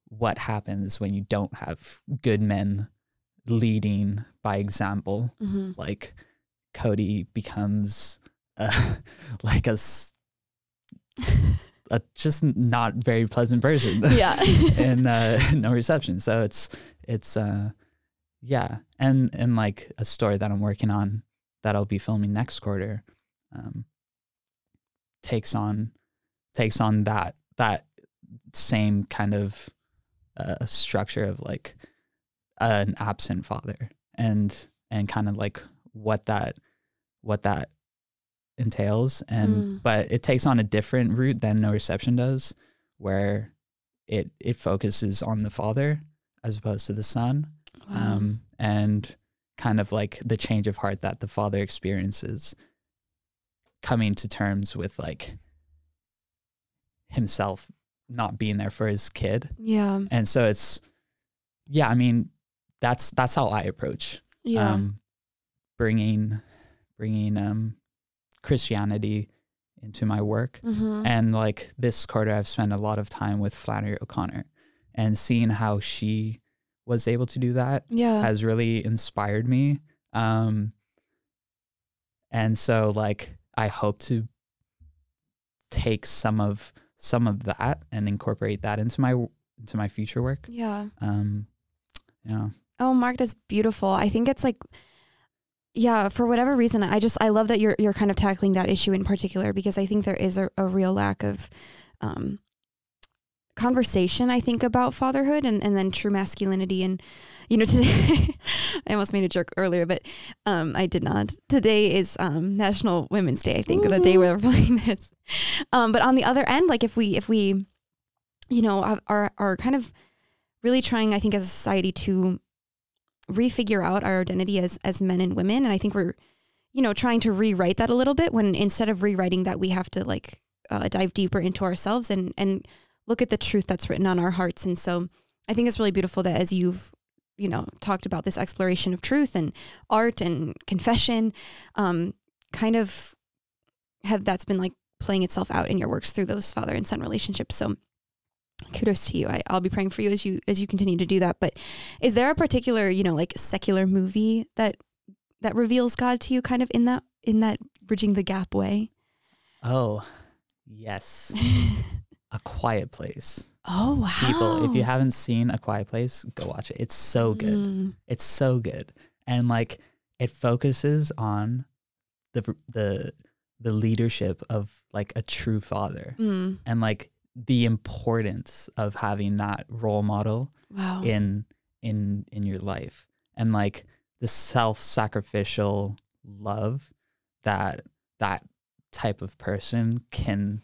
what happens when you don't have good men leading by example. Mm-hmm. Like Cody becomes Uh, like a, a just not very pleasant person. Yeah. And uh, No Reception. So it's, it's uh, yeah. And, and like a story that I'm working on that I'll be filming next quarter, um, takes on, takes on that, that same kind of uh, structure of like uh, an absent father, and, and kind of like what that, what that entails. And mm. but it takes on a different route than No Reception does, where it it focuses on the father as opposed to the son. Wow. Um and kind of like the change of heart that the father experiences, coming to terms with like himself not being there for his kid. Yeah. And so it's yeah I mean that's that's how I approach yeah. um bringing bringing um Christianity into my work. Mm-hmm. And like this quarter I've spent a lot of time with Flannery O'Connor, and seeing how she was able to do that yeah. has really inspired me. Um, and so like I hope to take some of some of that and incorporate that into my into my future work. Yeah. Um yeah. Oh, Mark, that's beautiful. I think it's like yeah, for whatever reason, I just, I love that you're, you're kind of tackling that issue in particular, because I think there is a, a real lack of, um, conversation, I think, about fatherhood and, and then true masculinity. And, you know, today, I almost made a joke earlier, but, um, I did not. Today is, um, National Women's Day, I think, mm-hmm. the day we're playing this. Um, but on the other end, like if we, if we, you know, are, are kind of really trying, I think, as a society to refigure out our identity as as men and women, and I think we're, you know, trying to rewrite that a little bit, when instead of rewriting that, we have to like uh, dive deeper into ourselves and and look at the truth that's written on our hearts. And so I think it's really beautiful that, as you've, you know, talked about this exploration of truth and art and confession, um, kind of have that's been like playing itself out in your works through those father and son relationships. So kudos to you. I, I'll be praying for you as you, as you continue to do that. But is there a particular, you know, like secular movie that, that reveals God to you kind of in that, in that bridging the gap way? Oh, yes. A Quiet Place. Oh, wow. People, if you haven't seen A Quiet Place, go watch it. It's so good. Mm. It's so good. And like, it focuses on the, the, the leadership of like a true father mm. and like the importance of having that role model wow. in, in, in your life, and like the self-sacrificial love that that type of person can,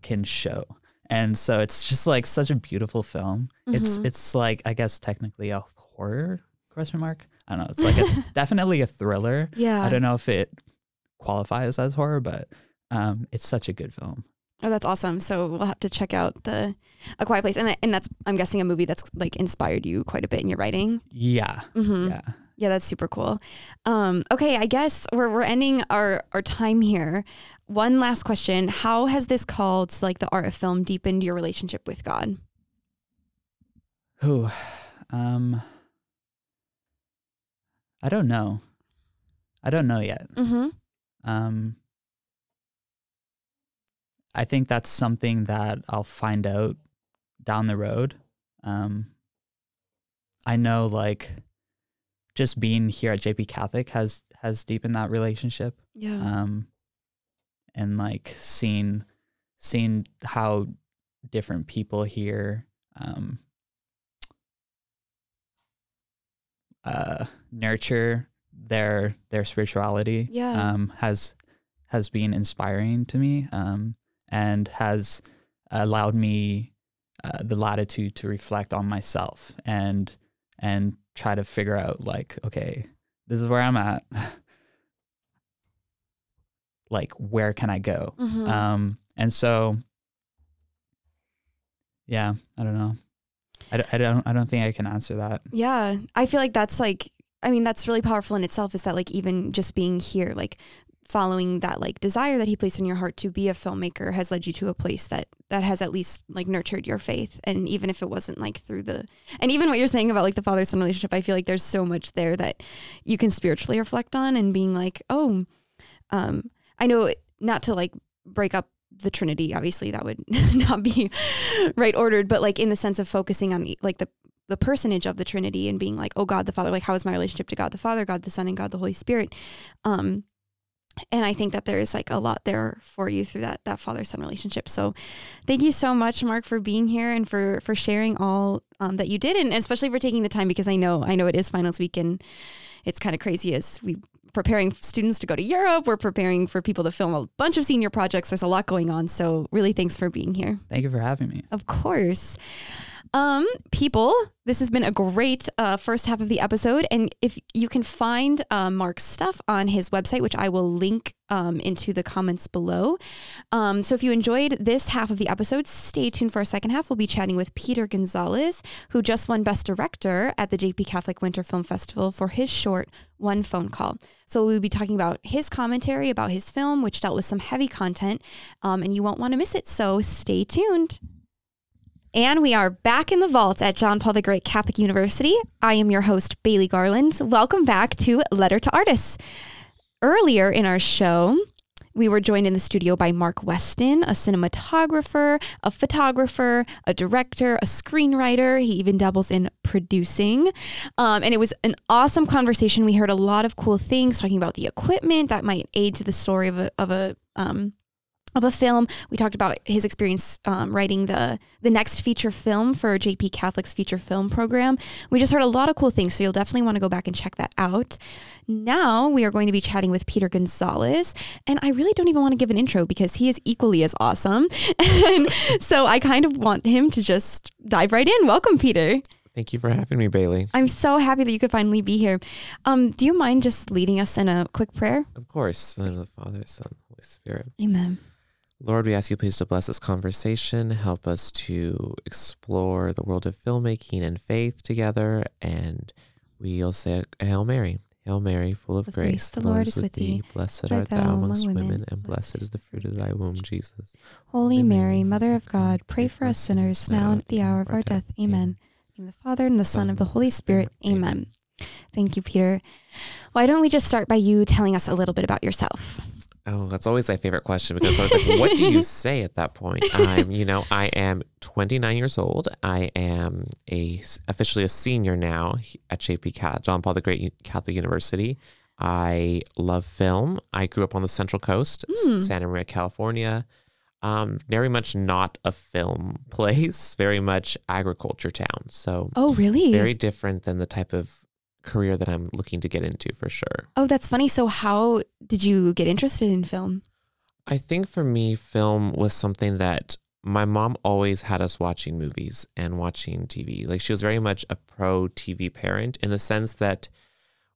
can show. And so it's just like such a beautiful film. Mm-hmm. It's, it's like, I guess technically a horror question mark. I don't know. It's like a, definitely a thriller. Yeah. I don't know if it qualifies as horror, but um, it's such a good film. Oh, that's awesome. So we'll have to check out the A Quiet Place. And I, and that's, I'm guessing, a movie that's like inspired you quite a bit in your writing. Yeah. Mm-hmm. Yeah. Yeah. That's super cool. Um, okay. I guess we're, we're ending our, our time here. One last question. How has this call to like the art of film deepened your relationship with God? Oh, um, I don't know. I don't know yet. Mm-hmm. Um, I think that's something that I'll find out down the road. Um, I know like just being here at J P Catholic has, has deepened that relationship. Yeah. Um, and like seeing, seeing how different people here, um, uh, nurture their, their spirituality, yeah. um, has, has been inspiring to me, um, and has allowed me, uh, the latitude to reflect on myself and, and try to figure out like, okay, this is where I'm at. Like, where can I go? Mm-hmm. Um, and so, yeah, I don't know. I, I don't, I don't think I can answer that. Yeah. I feel like that's like, I mean, that's really powerful in itself, is that like, even just being here, like following that like desire that he placed in your heart to be a filmmaker has led you to a place that, that has at least like nurtured your faith. And even if it wasn't like through the, and even what you're saying about like the father son relationship, I feel like there's so much there that you can spiritually reflect on, and being like, oh, um, I know, not to like break up the Trinity, obviously that would not be right ordered, but like in the sense of focusing on like the, the personage of the Trinity and being like, oh, God the Father, like how is my relationship to God the Father, God the Son, and God the Holy Spirit? Um, and I think that there is like a lot there for you through that, that father-son relationship. So thank you so much, Mark, for being here and for, for sharing all um, that you did, and especially for taking the time, because I know, I know it is finals week, and it's kind of crazy as we preparing students to go to Europe. We're preparing for people to film a bunch of senior projects. There's a lot going on. So really, thanks for being here. Thank you for having me. Of course. Um, people, this has been a great uh, first half of the episode. And if you can find uh, Mark's stuff on his website, which I will link um, into the comments below. Um, so if you enjoyed this half of the episode, stay tuned for our second half. We'll be chatting with Peter Gonzalez, who just won Best Director at the J P Catholic Winter Film Festival for his short, One Phone Call. So we'll be talking about his commentary about his film, which dealt with some heavy content, um, and you won't want to miss it. So stay tuned. And we are back in the vault at John Paul the Great Catholic University. I am your host, Bailey Garland. Welcome back to Letter to Artists. Earlier in our show, we were joined in the studio by Mark Westin, a cinematographer, a photographer, a director, a screenwriter. He even dabbles in producing. Um, and it was an awesome conversation. We heard a lot of cool things, talking about the equipment that might aid to the story of a, of a, um, of a film. We talked about his experience um, writing the the next feature film for J P Catholic's feature film program. We just heard a lot of cool things, so you'll definitely want to go back and check that out. Now we are going to be chatting with Peter Gonzalez, and I really don't even want to give an intro because he is equally as awesome. And so I kind of want him to just dive right in. Welcome, Peter. Thank you for having me, Bailey. I'm so happy that you could finally be here. Um, do you mind just leading us in a quick prayer? Of course. In the name of the Father, Son, Holy Spirit. Amen. Lord, we ask you please to bless this conversation, help us to explore the world of filmmaking and faith together, and we'll say a Hail Mary. Hail Mary, full of grace, the Lord is with thee. Blessed art thou amongst women, and blessed is the fruit of thy womb, Jesus. Holy Mary, Mother of God, pray for us sinners, now and at the hour of our death. Amen. In the name of the Father, and the Son, and of the Holy Spirit. Amen. Thank you, Peter. Why don't we just start by you telling us a little bit about yourself? Oh, that's always my favorite question, because I was like, what do you say at that point? Um, you know, I am twenty-nine years old. I am a officially a senior now at J P C, John Paul the Great Catholic University. I love film. I grew up on the Central Coast, mm. Santa Maria, California. Um, very much not a film place, very much agriculture town. So, oh, really? Very different than the type of career that I'm looking to get into, for sure. Oh, that's funny. So how did you get interested in film? I think for me, film was something that my mom always had us watching movies and watching T V. Like, she was very much a pro T V parent in the sense that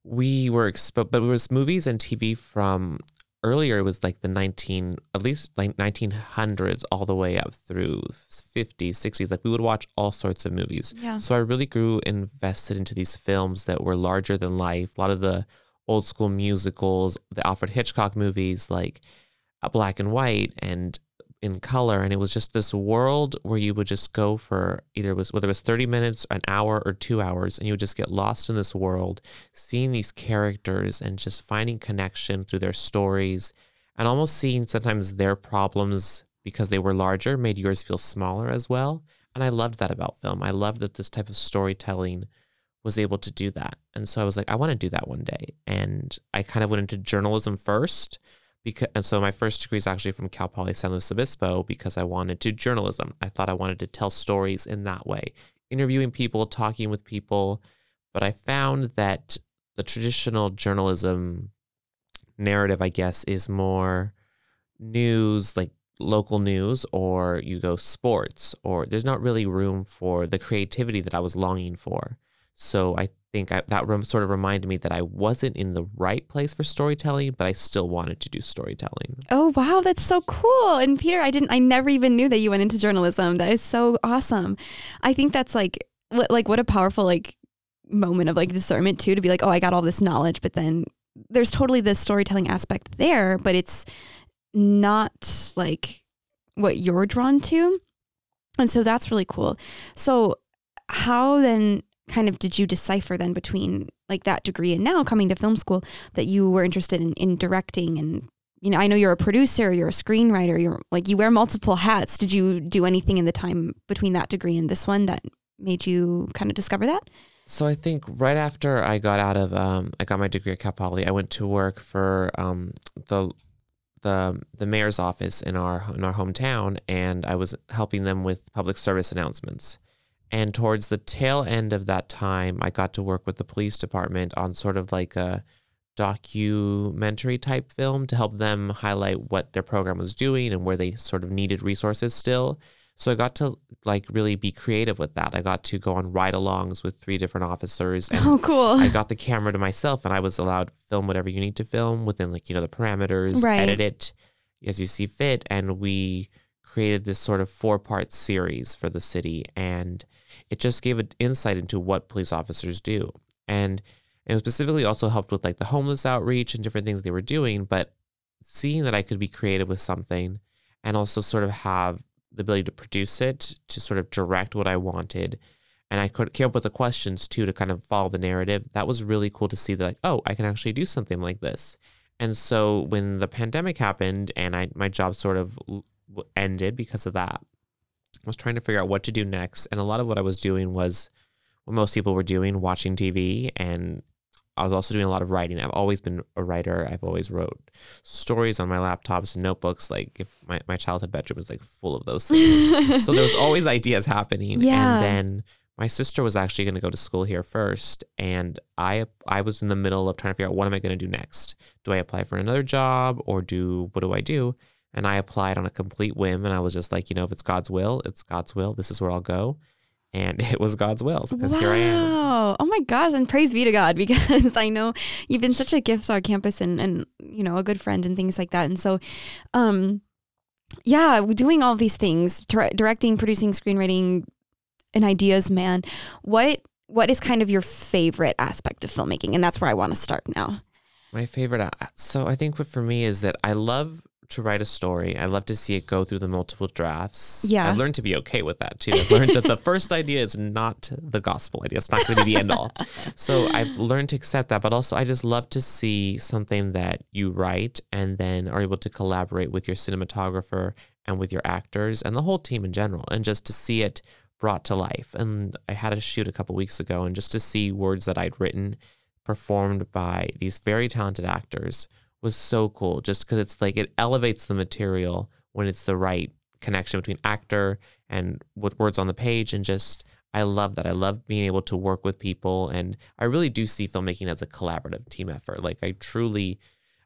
we were exposed, but it was movies and T V from earlier. It was like the nineteen, at least like nineteen hundreds all the way up through fifties, sixties. Like, we would watch all sorts of movies. Yeah. So I really grew invested into these films that were larger than life. A lot of the old school musicals, the Alfred Hitchcock movies, like black and white and in color. And it was just this world where you would just go for either it was, whether it was thirty minutes, an hour, or two hours. And you would just get lost in this world, seeing these characters and just finding connection through their stories, and almost seeing sometimes their problems, because they were larger, made yours feel smaller as well. And I loved that about film. I loved that this type of storytelling was able to do that. And so I was like, I want to do that one day. And I kind of went into journalism first. Because, and so my first degree is actually from Cal Poly San Luis Obispo, because I wanted to do journalism. I thought I wanted to tell stories in that way, interviewing people, talking with people. But I found that the traditional journalism narrative, I guess, is more news, like local news, or you go sports, or there's not really room for the creativity that I was longing for. So I think I, that room sort of reminded me that I wasn't in the right place for storytelling, but I still wanted to do storytelling. Oh, wow. That's so cool. And Peter, I didn't, I never even knew that you went into journalism. That is so awesome. I think that's like, like what a powerful like moment of like discernment too, to be like, oh, I got all this knowledge, but then there's totally this storytelling aspect there, but it's not like what you're drawn to. And so that's really cool. So how then kind of did you decipher then between like that degree and now coming to film school that you were interested in, in directing? And, you know, I know you're a producer, you're a screenwriter, you're like, you wear multiple hats. Did you do anything in the time between that degree and this one that made you kind of discover that? So I think right after I got out of, um, I got my degree at Cal Poly, I went to work for um, the the the mayor's office in our, in our hometown. And I was helping them with public service announcements. And towards the tail end of that time, I got to work with the police department on sort of like a documentary type film to help them highlight what their program was doing and where they sort of needed resources still. So I got to like really be creative with that. I got to go on ride-alongs with three different officers. And oh, cool. I got the camera to myself, and I was allowed to film whatever you need to film within like, you know, the parameters, right. Edit it as you see fit. And we created this sort of four-part series for the city, and it just gave an insight into what police officers do. And it specifically also helped with like the homeless outreach and different things they were doing. But seeing that I could be creative with something and also sort of have the ability to produce it, to sort of direct what I wanted. And I could came up with the questions too, to kind of follow the narrative. That was really cool to see that like, oh, I can actually do something like this. And so when the pandemic happened and I, my job sort of ended because of that, I was trying to figure out what to do next. And a lot of what I was doing was what most people were doing, watching T V. And I was also doing a lot of writing. I've always been a writer. I've always wrote stories on my laptops and notebooks. Like if my, my childhood bedroom was like full of those things. So there was always ideas happening. Yeah. And then my sister was actually going to go to school here first. And I I was in the middle of trying to figure out, what am I going to do next? Do I apply for another job, or do what do I do? And I applied on a complete whim, and I was just like, you know, if it's God's will, it's God's will. This is where I'll go. And it was God's will, because wow. Here I am. Oh, my gosh. And praise be to God, because I know you've been such a gift to our campus and, and you know, a good friend and things like that. And so, um, yeah, doing all these things, directing, producing, screenwriting, and ideas, man. What what is kind of your favorite aspect of filmmaking? And that's where I want to start now. My favorite. So I think what for me is that I love to write a story. I love to see it go through the multiple drafts. Yeah. I've learned to be okay with that too. I've learned that the first idea is not the gospel idea. It's not going to be the end all. So I've learned to accept that, but also I just love to see something that you write and then are able to collaborate with your cinematographer and with your actors and the whole team in general, and just to see it brought to life. And I had a shoot a couple weeks ago, and just to see words that I'd written performed by these very talented actors was so cool, just because it's like it elevates the material when it's the right connection between actor and what words on the page. And just, I love that. I love being able to work with people. And I really do see filmmaking as a collaborative team effort. Like I truly,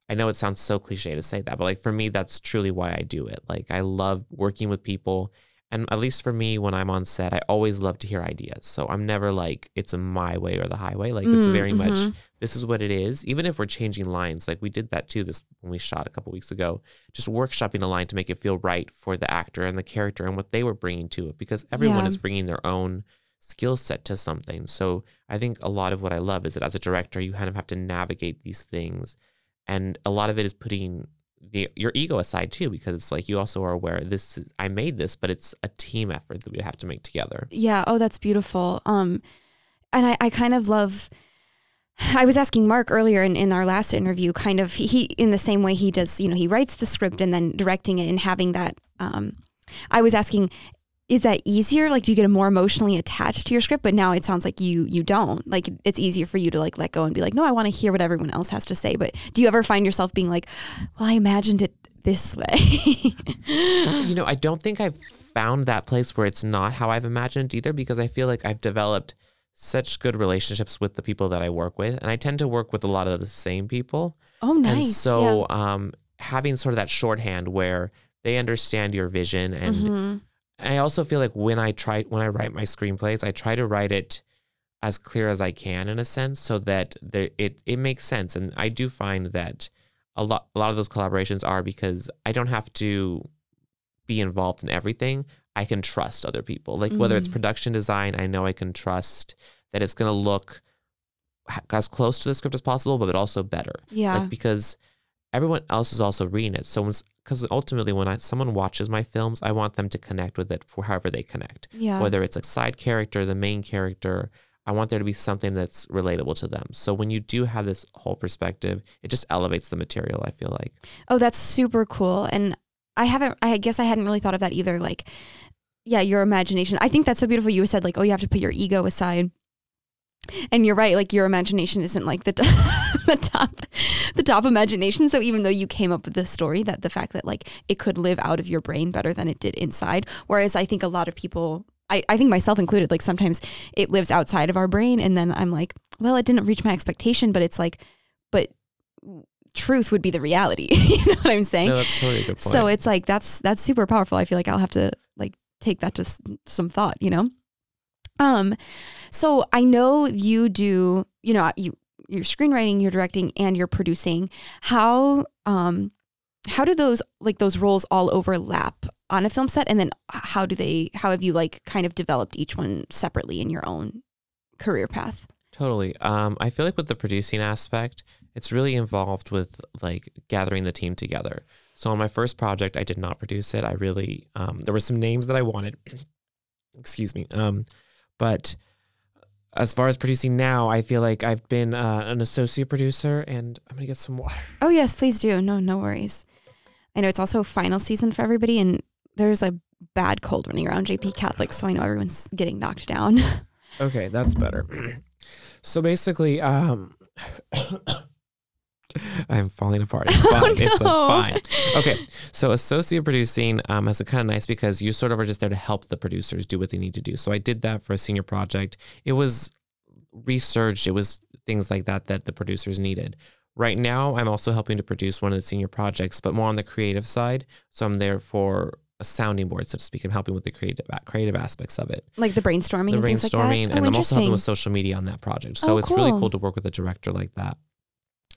I know it sounds so cliche to say that, but like for me, that's truly why I do it. Like I love working with people. And at least for me, when I'm on set, I always love to hear ideas. So I'm never like, it's my way or the highway. Like mm, it's very mm-hmm. much, this is what it is. Even if we're changing lines, like we did that too this when we shot a couple weeks ago, just workshopping a line to make it feel right for the actor and the character and what they were bringing to it, because everyone yeah. is bringing their own skill set to something. So I think a lot of what I love is that as a director, you kind of have to navigate these things. And a lot of it is putting The, your ego aside too, because it's like you also are aware this is, I made this, but it's a team effort that we have to make together. Yeah. Oh, that's beautiful. Um, and I, I kind of love, I was asking Mark earlier in, in our last interview, kind of he, in the same way he does, you know, he writes the script and then directing it and having that. Um, I was asking, is that easier? Like, do you get more emotionally attached to your script? But now it sounds like you, you don't. Like, it's easier for you to like let go and be like, no, I want to hear what everyone else has to say. But do you ever find yourself being like, well, I imagined it this way? You know, I don't think I've found that place where it's not how I've imagined either, because I feel like I've developed such good relationships with the people that I work with. And I tend to work with a lot of the same people. Oh, nice. And so yeah. um, having sort of that shorthand where they understand your vision and... Mm-hmm. I also feel like when I try, when I write my screenplays, I try to write it as clear as I can in a sense, so that there, it, it makes sense. And I do find that a lot, a lot of those collaborations are because I don't have to be involved in everything. I can trust other people. Like mm-hmm. whether it's production design, I know I can trust that it's going to look as close to the script as possible, but also better. Yeah. Like, because everyone else is also reading it. So when, because ultimately when I, someone watches my films, I want them to connect with it for however they connect. Yeah. Whether it's a side character, the main character, I want there to be something that's relatable to them. So when you do have this whole perspective, it just elevates the material, I feel like. Oh, that's super cool. And I haven't, I guess I hadn't really thought of that either. Like, yeah, your imagination. I think that's so beautiful. You said like, oh, you have to put your ego aside. And you're right, like your imagination isn't like the top, the top the top imagination. So even though you came up with the story, that the fact that like it could live out of your brain better than it did inside. Whereas I think a lot of people, I, I think myself included, like sometimes it lives outside of our brain. And then I'm like, well, it didn't reach my expectation, but it's like, but truth would be the reality. You know what I'm saying? No, that's totally a good point. So it's like, that's, that's super powerful. I feel like I'll have to like take that to some thought, you know? Um, so I know you do, you know, you, you're screenwriting, you're directing, and you're producing. How, um, how do those, like those roles all overlap on a film set? And then how do they, how have you like kind of developed each one separately in your own career path? Totally. Um, I feel like with the producing aspect, it's really involved with like gathering the team together. So on my first project, I did not produce it. I really, um, there were some names that I wanted, excuse me, um, but as far as producing now, I feel like I've been uh, an associate producer, and I'm going to get some water. Oh, yes, please do. No, no worries. I know it's also final season for everybody, and there's a bad cold running around J P Catholic, so I know everyone's getting knocked down. Okay, that's better. So basically, um, I'm falling apart. It's fine. Oh, no. It's fine. Okay. So associate producing um, is kind of nice because you sort of are just there to help the producers do what they need to do. So I did that for a senior project. It was research. It was things like that that the producers needed. Right now, I'm also helping to produce one of the senior projects, but more on the creative side. So I'm there for a sounding board, so to speak. I'm helping with the creative creative aspects of it. Like the brainstorming the and brainstorming, things like that? Oh, and I'm also helping with social media on that project. So oh, it's cool. Really cool to work with a director like that.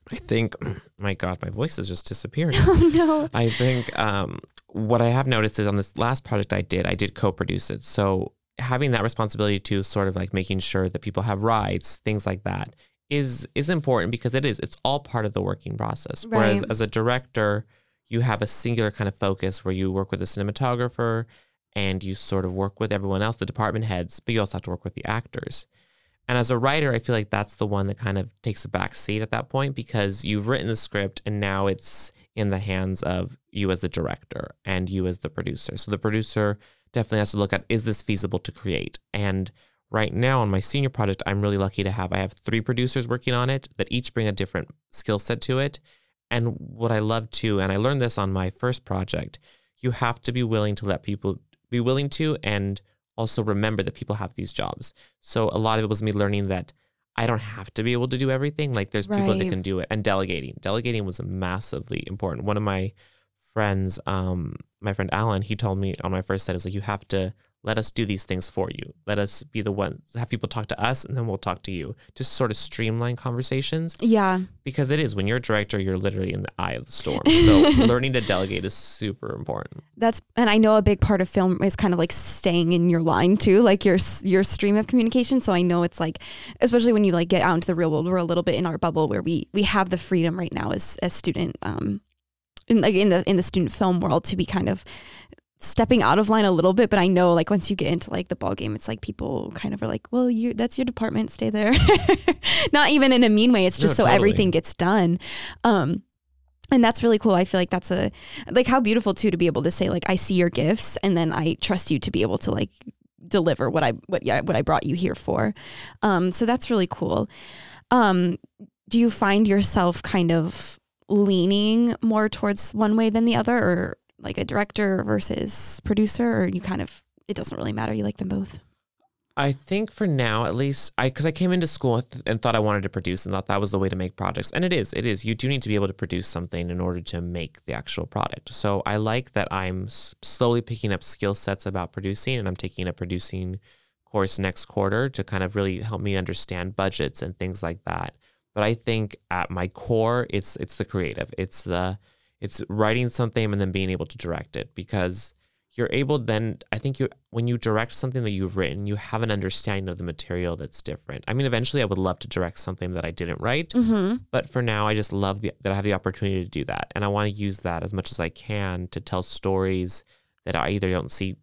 I think, my God, my voice is just disappearing. Oh, no. I think um, what I have noticed is on this last project I did, I did co-produce it. So having that responsibility to sort of like making sure that people have rights, things like that, is is important because it is, it's all part of the working process. Right. Whereas as a director, you have a singular kind of focus where you work with the cinematographer and you sort of work with everyone else, the department heads, but you also have to work with the actors. And as a writer, I feel like that's the one that kind of takes a back seat at that point because you've written the script and now it's in the hands of you as the director and you as the producer. So the producer definitely has to look at, is this feasible to create? And right now on my senior project, I'm really lucky to have, I have three producers working on it that each bring a different skill set to it. And what I love too, and I learned this on my first project, you have to be willing to let people be willing to and also remember that people have these jobs. So a lot of it was me learning that I don't have to be able to do everything. Like there's right. people that can do it. And delegating. Delegating was massively important. One of my friends, um, my friend Alan, he told me on my first set, it was like, you have to let us do these things for you. Let us be the ones, have people talk to us and then we'll talk to you. Just sort of streamline conversations. Yeah. Because it is, when you're a director, you're literally in the eye of the storm. So learning to delegate is super important. That's, and I know a big part of film is kind of like staying in your line too, like your, your stream of communication. So I know it's like, especially when you like get out into the real world, we're a little bit in our bubble where we, we have the freedom right now as as student, um, in, like in the, in the student film world to be kind of stepping out of line a little bit, but I know like once you get into like the ball game, it's like people kind of are like, well, you, that's your department, stay there. Not even in a mean way. It's just no, so totally. Everything gets done. Um, and that's really cool. I feel like that's a, like how beautiful too, to be able to say like, I see your gifts and then I trust you to be able to like deliver what I, what, yeah, what I brought you here for. Um, so that's really cool. Um, do you find yourself kind of leaning more towards one way than the other, or like a director versus producer, or you kind of, it doesn't really matter, you like them both? I think for now, at least, I because I came into school and thought I wanted to produce and thought that was the way to make projects. And it is, it is. You do need to be able to produce something in order to make the actual product. So I like that I'm slowly picking up skill sets about producing, and I'm taking a producing course next quarter to kind of really help me understand budgets and things like that. But I think at my core, it's it's the creative. It's the... It's writing something and then being able to direct it, because you're able then, I think you when you direct something that you've written, you have an understanding of the material that's different. I mean, eventually I would love to direct something that I didn't write, mm-hmm. but for now I just love the, that I have the opportunity to do that. And I want to use that as much as I can to tell stories that I either don't see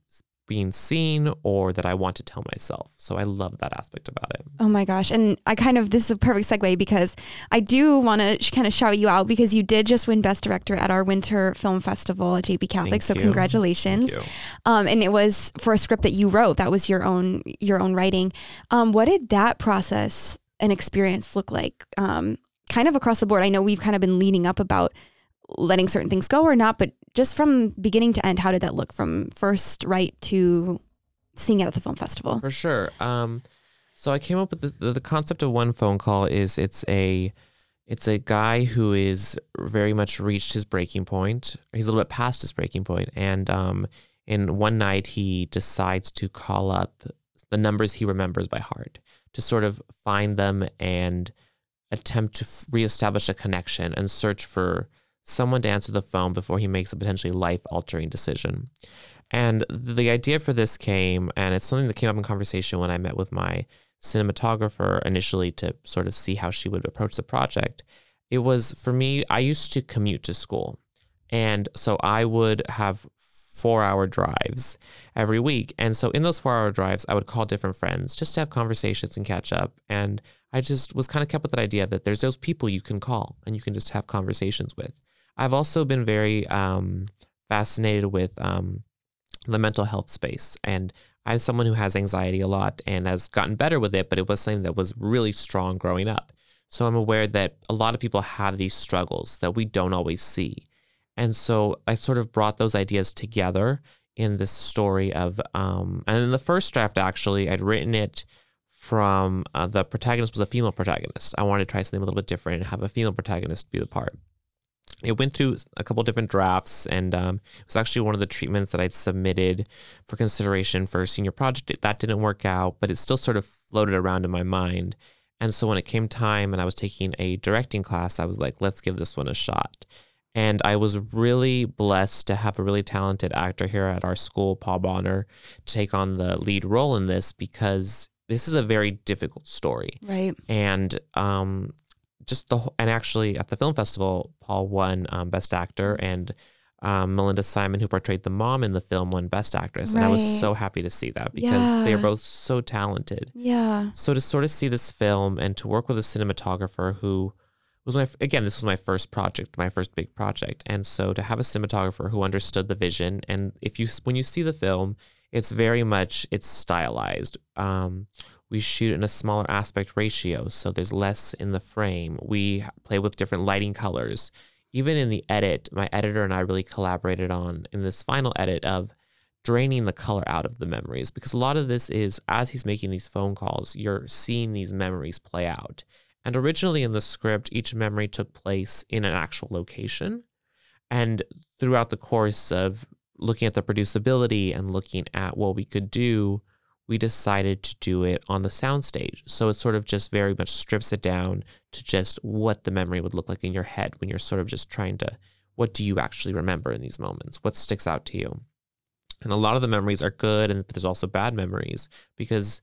being seen or that I want to tell myself. So I love that aspect about it. Oh my gosh. And I kind of, this is a perfect segue because I do want to sh- kind of shout you out because you did just win Best Director at our Winter Film Festival at J P Catholic. Thank so you. Congratulations. Thank you. Um, and it was for a script that you wrote. That was your own, your own writing. Um, what did that process and experience look like? Um, kind of across the board. I know we've kind of been leading up about letting certain things go or not, but just from beginning to end, how did that look from first write to seeing it at the film festival? For sure. Um, so I came up with the, the concept of One Phone Call. Is it's a it's a guy who is very much reached his breaking point. He's a little bit past his breaking point, and um, in one night he decides to call up the numbers he remembers by heart to sort of find them and attempt to reestablish a connection and search for someone to answer the phone before he makes a potentially life-altering decision. And the idea for this came, and it's something that came up in conversation when I met with my cinematographer initially to sort of see how she would approach the project. It was, for me, I used to commute to school. And so I would have four-hour drives every week. And so in those four-hour drives, I would call different friends just to have conversations and catch up. And I just was kind of kept with that idea that there's those people you can call and you can just have conversations with. I've also been very um, fascinated with um, the mental health space. And I'm someone who has anxiety a lot and has gotten better with it, but it was something that was really strong growing up. So I'm aware that a lot of people have these struggles that we don't always see. And so I sort of brought those ideas together in this story of, um, and in the first draft, actually, I'd written it from uh, the protagonist was a female protagonist. I wanted to try something a little bit different and have a female protagonist be the part. It went through a couple different drafts, and um, it was actually one of the treatments that I'd submitted for consideration for a senior project. That didn't work out, but it still sort of floated around in my mind. And so when it came time and I was taking a directing class, I was like, let's give this one a shot. And I was really blessed to have a really talented actor here at our school, Paul Bonner, to take on the lead role in this, because this is a very difficult story. Right. And um, just the and actually at the film festival, Paul won um, Best Actor, and um, Melinda Simon, who portrayed the mom in the film, won Best Actress. Right. And I was so happy to see that, because yeah. they are both so talented. Yeah. So to sort of see this film and to work with a cinematographer who... was my again, this was my first project, my first big project. And so to have a cinematographer who understood the vision, and if you when you see the film, it's very much, it's stylized. Um, we shoot in a smaller aspect ratio, so there's less in the frame. We play with different lighting colors. Even in the edit, my editor and I really collaborated on in this final edit of draining the color out of the memories, because a lot of this is, as he's making these phone calls, you're seeing these memories play out. And originally in the script, each memory took place in an actual location. And throughout the course of looking at the producibility and looking at what we could do, we decided to do it on the soundstage. So it sort of just very much strips it down to just what the memory would look like in your head when you're sort of just trying to, what do you actually remember in these moments? What sticks out to you? And a lot of the memories are good, and there's also bad memories, because...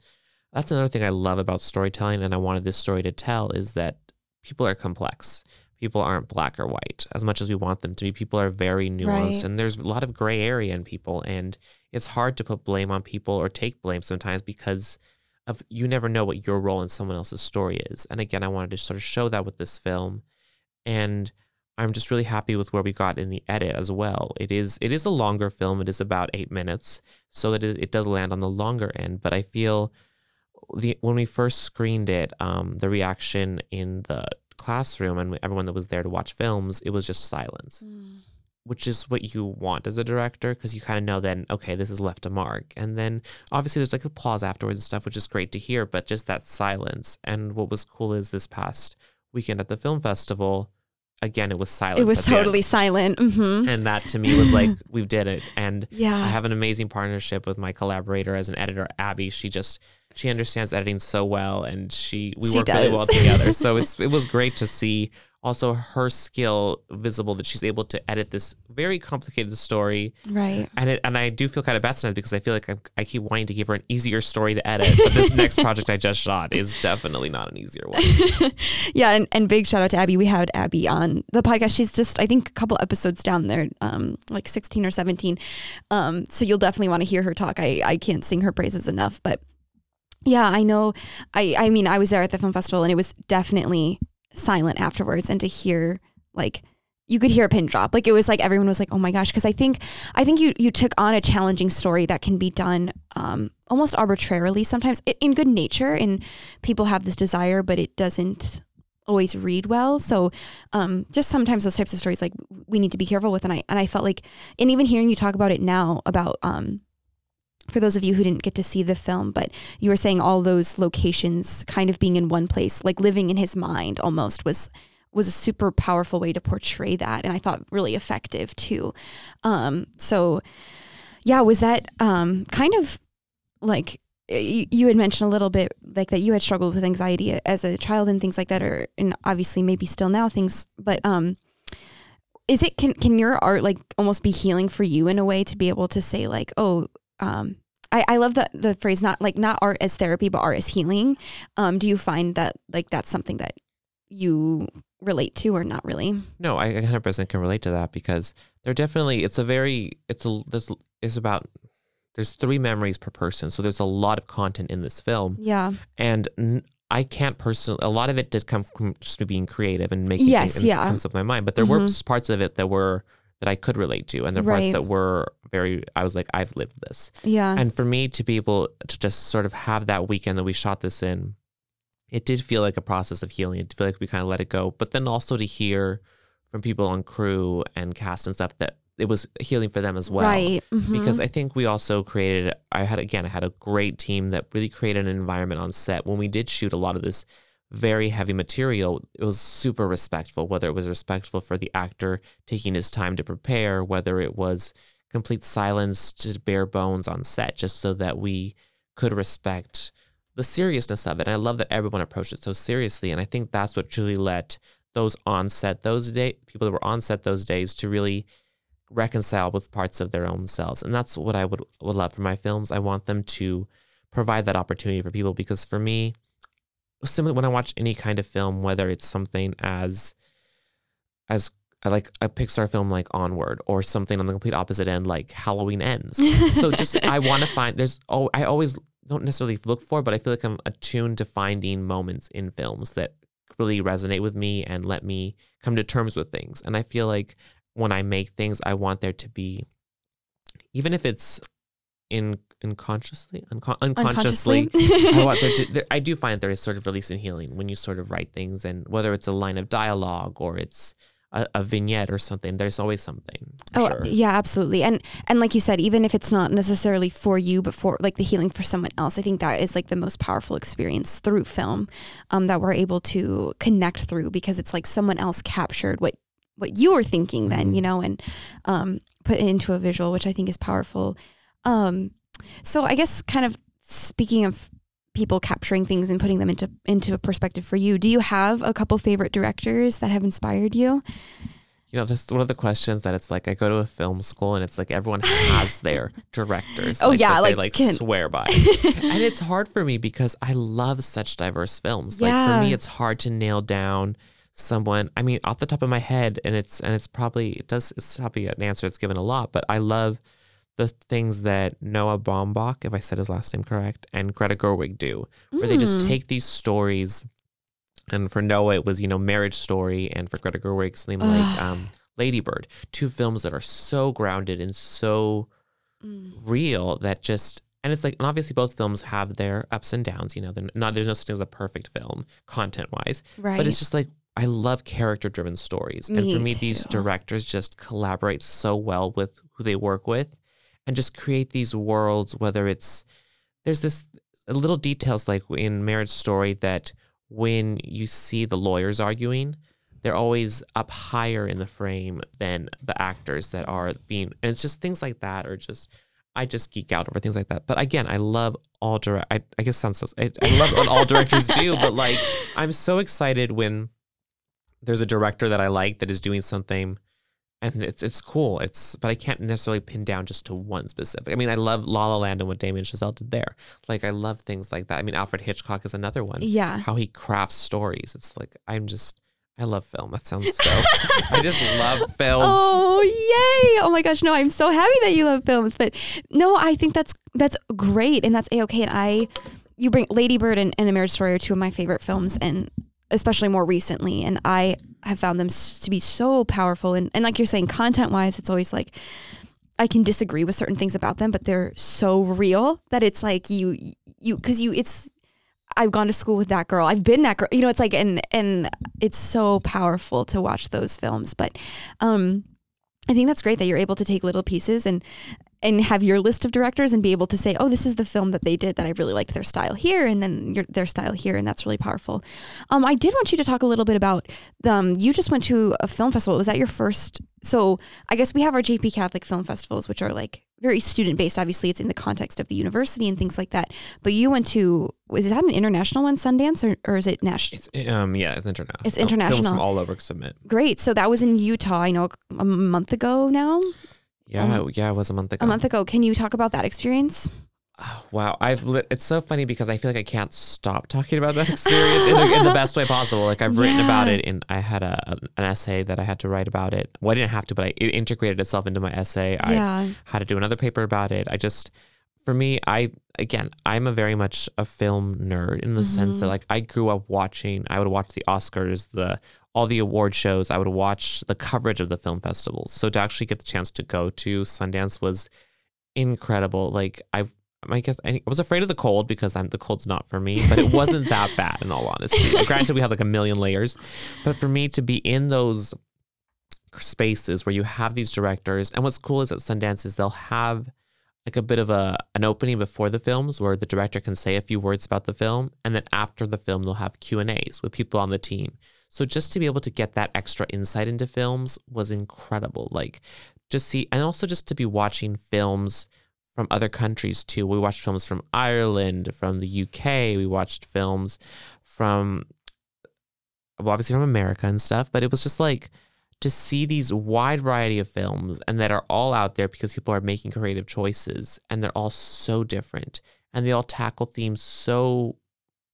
that's another thing I love about storytelling, and I wanted this story to tell, is that people are complex. People aren't black or white as much as we want them to be. People are very nuanced, right. and there's a lot of gray area in people, and it's hard to put blame on people or take blame sometimes, because of you never know what your role in someone else's story is. And again, I wanted to sort of show that with this film, and I'm just really happy with where we got in the edit as well. It is it is a longer film. It is about eight minutes, so it is, it does land on the longer end, but I feel... The, when we first screened it, um, the reaction in the classroom and everyone that was there to watch films, it was just silence, mm. which is what you want as a director, because you kind of know then, okay, this has left a mark. And then obviously there's like applause afterwards and stuff, which is great to hear, but just that silence. And what was cool is this past weekend at the film festival, again, it was silent. It was totally silent. Mm-hmm. And that to me was like, we did it. And yeah. I have an amazing partnership with my collaborator as an editor, Abby. She just, she understands editing so well, and she, we she work does. really well together. So it's, it was great to see also her skill visible, that she's able to edit this very complicated story. Right. And it, and I do feel kind of bad sometimes, because I feel like I'm, I keep wanting to give her an easier story to edit. But this next project I just shot is definitely not an easier one. Yeah. And, and big shout out to Abby. We had Abby on the podcast. She's just, I think, a couple episodes down there, um, like sixteen or seventeen. Um, so you'll definitely want to hear her talk. I, I can't sing her praises enough, but yeah, I know. I, I mean, I was there at the film festival, and it was definitely silent afterwards. And to hear, like, you could hear a pin drop. Like, it was like everyone was like, oh my gosh. Cause I think, I think you, you took on a challenging story that can be done um, almost arbitrarily sometimes in good nature, and people have this desire, but it doesn't always read well. So um, just sometimes those types of stories, like, we need to be careful with. And I, and I felt like, and even hearing you talk about it now about, um, for those of you who didn't get to see the film, but you were saying all those locations kind of being in one place, like living in his mind almost, was, was a super powerful way to portray that. And I thought really effective too. Um, so yeah, was that, um, kind of like you, you had mentioned a little bit, like, that you had struggled with anxiety as a child and things like that, or, and obviously maybe still now things, but, um, is it, can, can your art like almost be healing for you in a way, to be able to say like, oh, um, I, I love that the phrase, not like not art as therapy, but art as healing. Um, do you find that like that's something that you relate to, or not really? No, I one hundred percent can relate to that, because there definitely, it's a very, it's a, this is about, there's three memories per person. So there's a lot of content in this film. Yeah. And I can't personally, a lot of it did come from just being creative and making yes, things yeah. comes up in my mind, but there mm-hmm. were parts of it that were, that I could relate to, and the right. parts that were very, I was like, I've lived this. Yeah. And for me to be able to just sort of have that weekend that we shot this in, it did feel like a process of healing. It feel like we kind of let it go, but then also to hear from people on crew and cast and stuff that it was healing for them as well. Right. Mm-hmm. Because I think we also created, I had, again, I had a great team that really created an environment on set. When we did shoot a lot of this very heavy material, it was super respectful, whether it was respectful for the actor taking his time to prepare, whether it was complete silence to bare bones on set, just so that we could respect the seriousness of it. And I love that everyone approached it so seriously. And I think that's what truly let those on set, those day, people that were on set those days to really reconcile with parts of their own selves. And that's what I would, would love for my films. I want them to provide that opportunity for people, because for me, similarly, when I watch any kind of film, whether it's something as, as like a Pixar film like Onward, or something on the complete opposite end like Halloween Ends. So just, I want to find, there's, oh, I always don't necessarily look for, but I feel like I'm attuned to finding moments in films that really resonate with me and let me come to terms with things. And I feel like when I make things, I want there to be, even if it's in unconsciously, unco- unconsciously, unconsciously? I, want there to, there, I do find there is sort of release and healing when you sort of write things, and whether it's a line of dialogue or it's A, a vignette or something, there's always something. I'm oh sure. Yeah, absolutely. And, and like you said, even if it's not necessarily for you, but for like the healing for someone else, I think that is like the most powerful experience through film, um, that we're able to connect through, because it's like someone else captured what, what you were thinking then, mm-hmm. you know, and, um, put it into a visual, which I think is powerful. Um, so I guess kind of speaking of people capturing things and putting them into, into a perspective for you, do you have a couple favorite directors that have inspired you? You know, this is one of the questions that it's like, I go to a film school and it's like everyone has their directors. Oh like, yeah. Like, they like can... swear by. And it's hard for me because I love such diverse films. Yeah. Like for me, it's hard to nail down someone. I mean, off the top of my head, and it's, and it's probably, it does, it's probably an answer it's given a lot, but I love the things that Noah Baumbach, if I said his last name correct, and Greta Gerwig do, where mm. they just take these stories. And for Noah, it was, you know, Marriage Story, and for Greta Gerwig, something Ugh. like um, Lady Bird, two films that are so grounded and so mm. real that just, and it's like, and obviously both films have their ups and downs, you know, they're not, there's no such thing as a perfect film content-wise, right. But it's just like, I love character-driven stories. Me and for me, too. These directors just collaborate so well with who they work with. And just create these worlds, whether it's, there's this little details like in Marriage Story that when you see the lawyers arguing, they're always up higher in the frame than the actors that are being, and it's just things like that, or just, I just geek out over things like that. But again, I love all direct, I, I guess sounds so, I, I love what all directors do, but like, I'm so excited when there's a director that I like that is doing something. And it's it's cool. It's but I can't necessarily pin down just to one specific. I mean, I love La La Land and what Damien Chazelle did there. Like I love things like that. I mean, Alfred Hitchcock is another one. Yeah, how he crafts stories. It's like I'm just I love film. That sounds so. I just love films. Oh yay! Oh my gosh! No, I'm so happy that you love films. But no, I think that's that's great and that's a-okay. And I, you bring Lady Bird and, and A Marriage Story are two of my favorite films, and especially more recently. And I. have found them to be so powerful. And, and like you're saying, content wise, it's always like, I can disagree with certain things about them, but they're so real that it's like you, you, cause you, it's, I've gone to school with that girl. I've been that girl, you know, it's like, and, and it's so powerful to watch those films. But, um, I think that's great that you're able to take little pieces and, and have your list of directors and be able to say, oh, this is the film that they did that I really liked their style here, and then your, their style here. And that's really powerful. Um, I did want you to talk a little bit about, um, you just went to a film festival. Was that your first? So I guess we have our J P Catholic film festivals, which are like very student based. Obviously it's in the context of the university and things like that. But you went to, is that an international one, Sundance, or, or is it national? It's, um, yeah, it's international. It's international. Films from all over submit. Great. So that was in Utah, I know a month ago now. Yeah, um, yeah, it was a month ago. A month ago. Can you talk about that experience? Oh, wow, I've li- it's so funny because I feel like I can't stop talking about that experience in, the, in the best way possible. Like I've yeah. written about it, and I had a an essay that I had to write about it. Well, I didn't have to, but I, it integrated itself into my essay. Yeah. I had to do another paper about it. I just, for me, I again, I'm a very much a film nerd in the mm-hmm. sense that like I grew up watching. I would watch the Oscars, the all the award shows, I would watch the coverage of the film festivals. So to actually get the chance to go to Sundance was incredible. Like I, I guess I was afraid of the cold because I'm the cold's not for me, but it wasn't that bad in all honesty. Granted, we had like a million layers, but for me to be in those spaces where you have these directors, and what's cool is at Sundance is they'll have like a bit of a an opening before the films where the director can say a few words about the film, and then after the film they'll have Q and A's with people on the team. So just to be able to get that extra insight into films was incredible. Like just see, and also just to be watching films from other countries too. We watched films from Ireland, from the U K. We watched films from obviously from America and stuff, but it was just like to see these wide variety of films and that are all out there because people are making creative choices and they're all so different and they all tackle themes so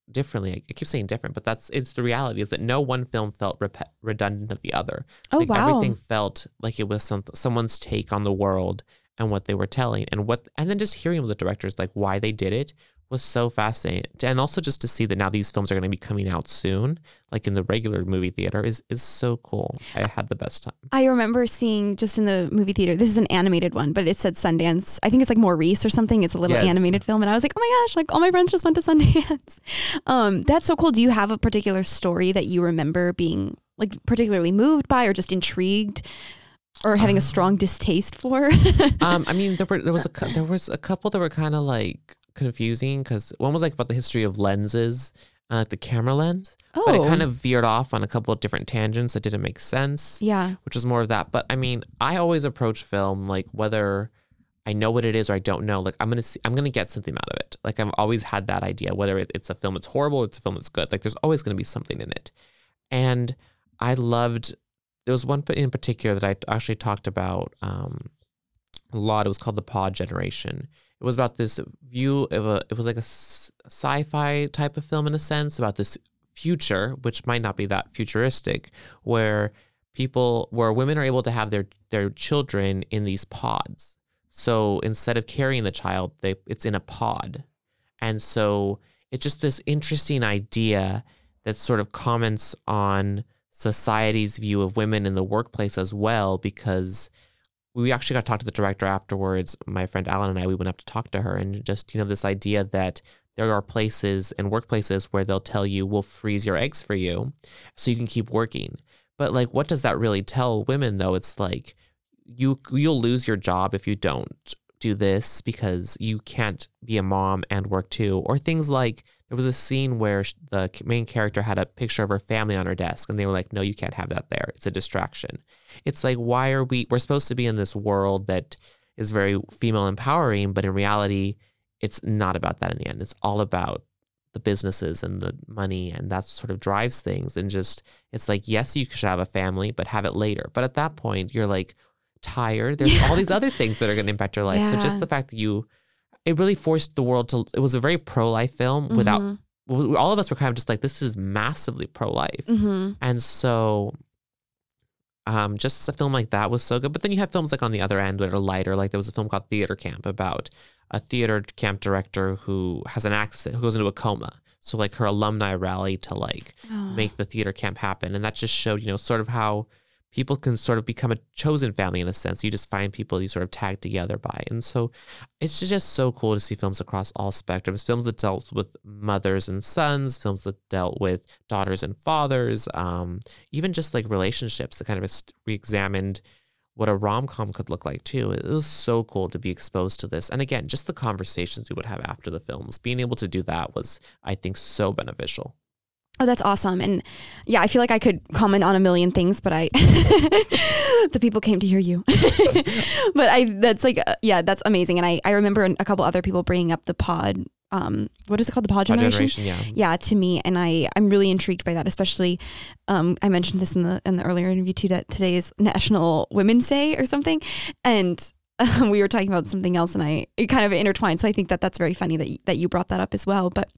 differently. I keep saying different, but that's, it's the reality is that no one film felt rep- redundant of the other. Oh, like, wow. Everything felt like it was some, someone's take on the world and what they were telling, and what, and then just hearing the directors, like why they did it, was so fascinating. And also just to see that now these films are going to be coming out soon, like in the regular movie theater, is, is so cool. I had the best time. I remember seeing just in the movie theater, this is an animated one, but it said Sundance. I think it's like Maurice or something. It's a little yes. animated film. And I was like, oh my gosh, like all my friends just went to Sundance. Um, that's so cool. Do you have a particular story that you remember being like particularly moved by or just intrigued or having a strong distaste for? um, I mean, there were, there was a, there was a couple that were kind of like confusing, because one was like about the history of lenses, uh, like the camera lens, oh. but it kind of veered off on a couple of different tangents that didn't make sense. Yeah, which was more of that. But I mean, I always approach film like whether I know what it is or I don't know. Like I'm gonna see, I'm gonna get something out of it. Like I've always had that idea, whether it, it's a film that's horrible, or it's a film that's good. Like there's always gonna be something in it. And I loved. There was one in particular that I actually talked about um, a lot. It was called The Pod Generation. It was about this view of a, it was like a sci-fi type of film in a sense about this future, which might not be that futuristic, where people, where women are able to have their, their children in these pods. So instead of carrying the child, they, it's in a pod. And so it's just this interesting idea that sort of comments on society's view of women in the workplace as well, because we actually got to talk to the director afterwards. My friend Alan and I, we went up to talk to her, and just, you know, this idea that there are places and workplaces where they'll tell you, we'll freeze your eggs for you so you can keep working. But like, what does that really tell women though? It's like, you, you'll lose your job if you don't do this because you can't be a mom and work too. Or things like, there was a scene where the main character had a picture of her family on her desk, and they were like, no, you can't have that there. It's a distraction. It's like, why are we, we're supposed to be in this world that is very female empowering, but in reality, it's not about that in the end. It's all about the businesses and the money, and that sort of drives things. And just, it's like, yes, you should have a family, but have it later. But at that point, you're like tired. There's yeah. all these other things that are going to impact your life. Yeah. So just the fact that you, it really forced the world to, it was a very pro-life film without, mm-hmm. all of us were kind of just like, this is massively pro-life. Mm-hmm. And so um, just a film like that was so good. But then you have films like on the other end that are lighter. Like there was a film called Theater Camp about a theater camp director who has an accident, who goes into a coma. So like her alumni rally to like oh. make the theater camp happen. And that just showed, you know, sort of how people can sort of become a chosen family in a sense. You just find people you sort of tag together by. And so it's just so cool to see films across all spectrums, films that dealt with mothers and sons, films that dealt with daughters and fathers, um, even just like relationships that kind of re-examined what a rom-com could look like too. It was so cool to be exposed to this. And again, just the conversations we would have after the films, being able to do that was, I think, so beneficial. Oh, that's awesome. And yeah, I feel like I could comment on a million things, but I, the people came to hear you, but I, that's like, uh, yeah, that's amazing. And I, I remember a couple other people bringing up the pod, um, what is it called? The Pod Generation? Pod generation yeah. yeah. To me. And I, I'm really intrigued by that, especially, um, I mentioned this in the, in the earlier interview too, that today is National Women's Day or something. And um, we were talking about something else and I, it kind of intertwined. So I think that that's very funny that, that you brought that up as well, but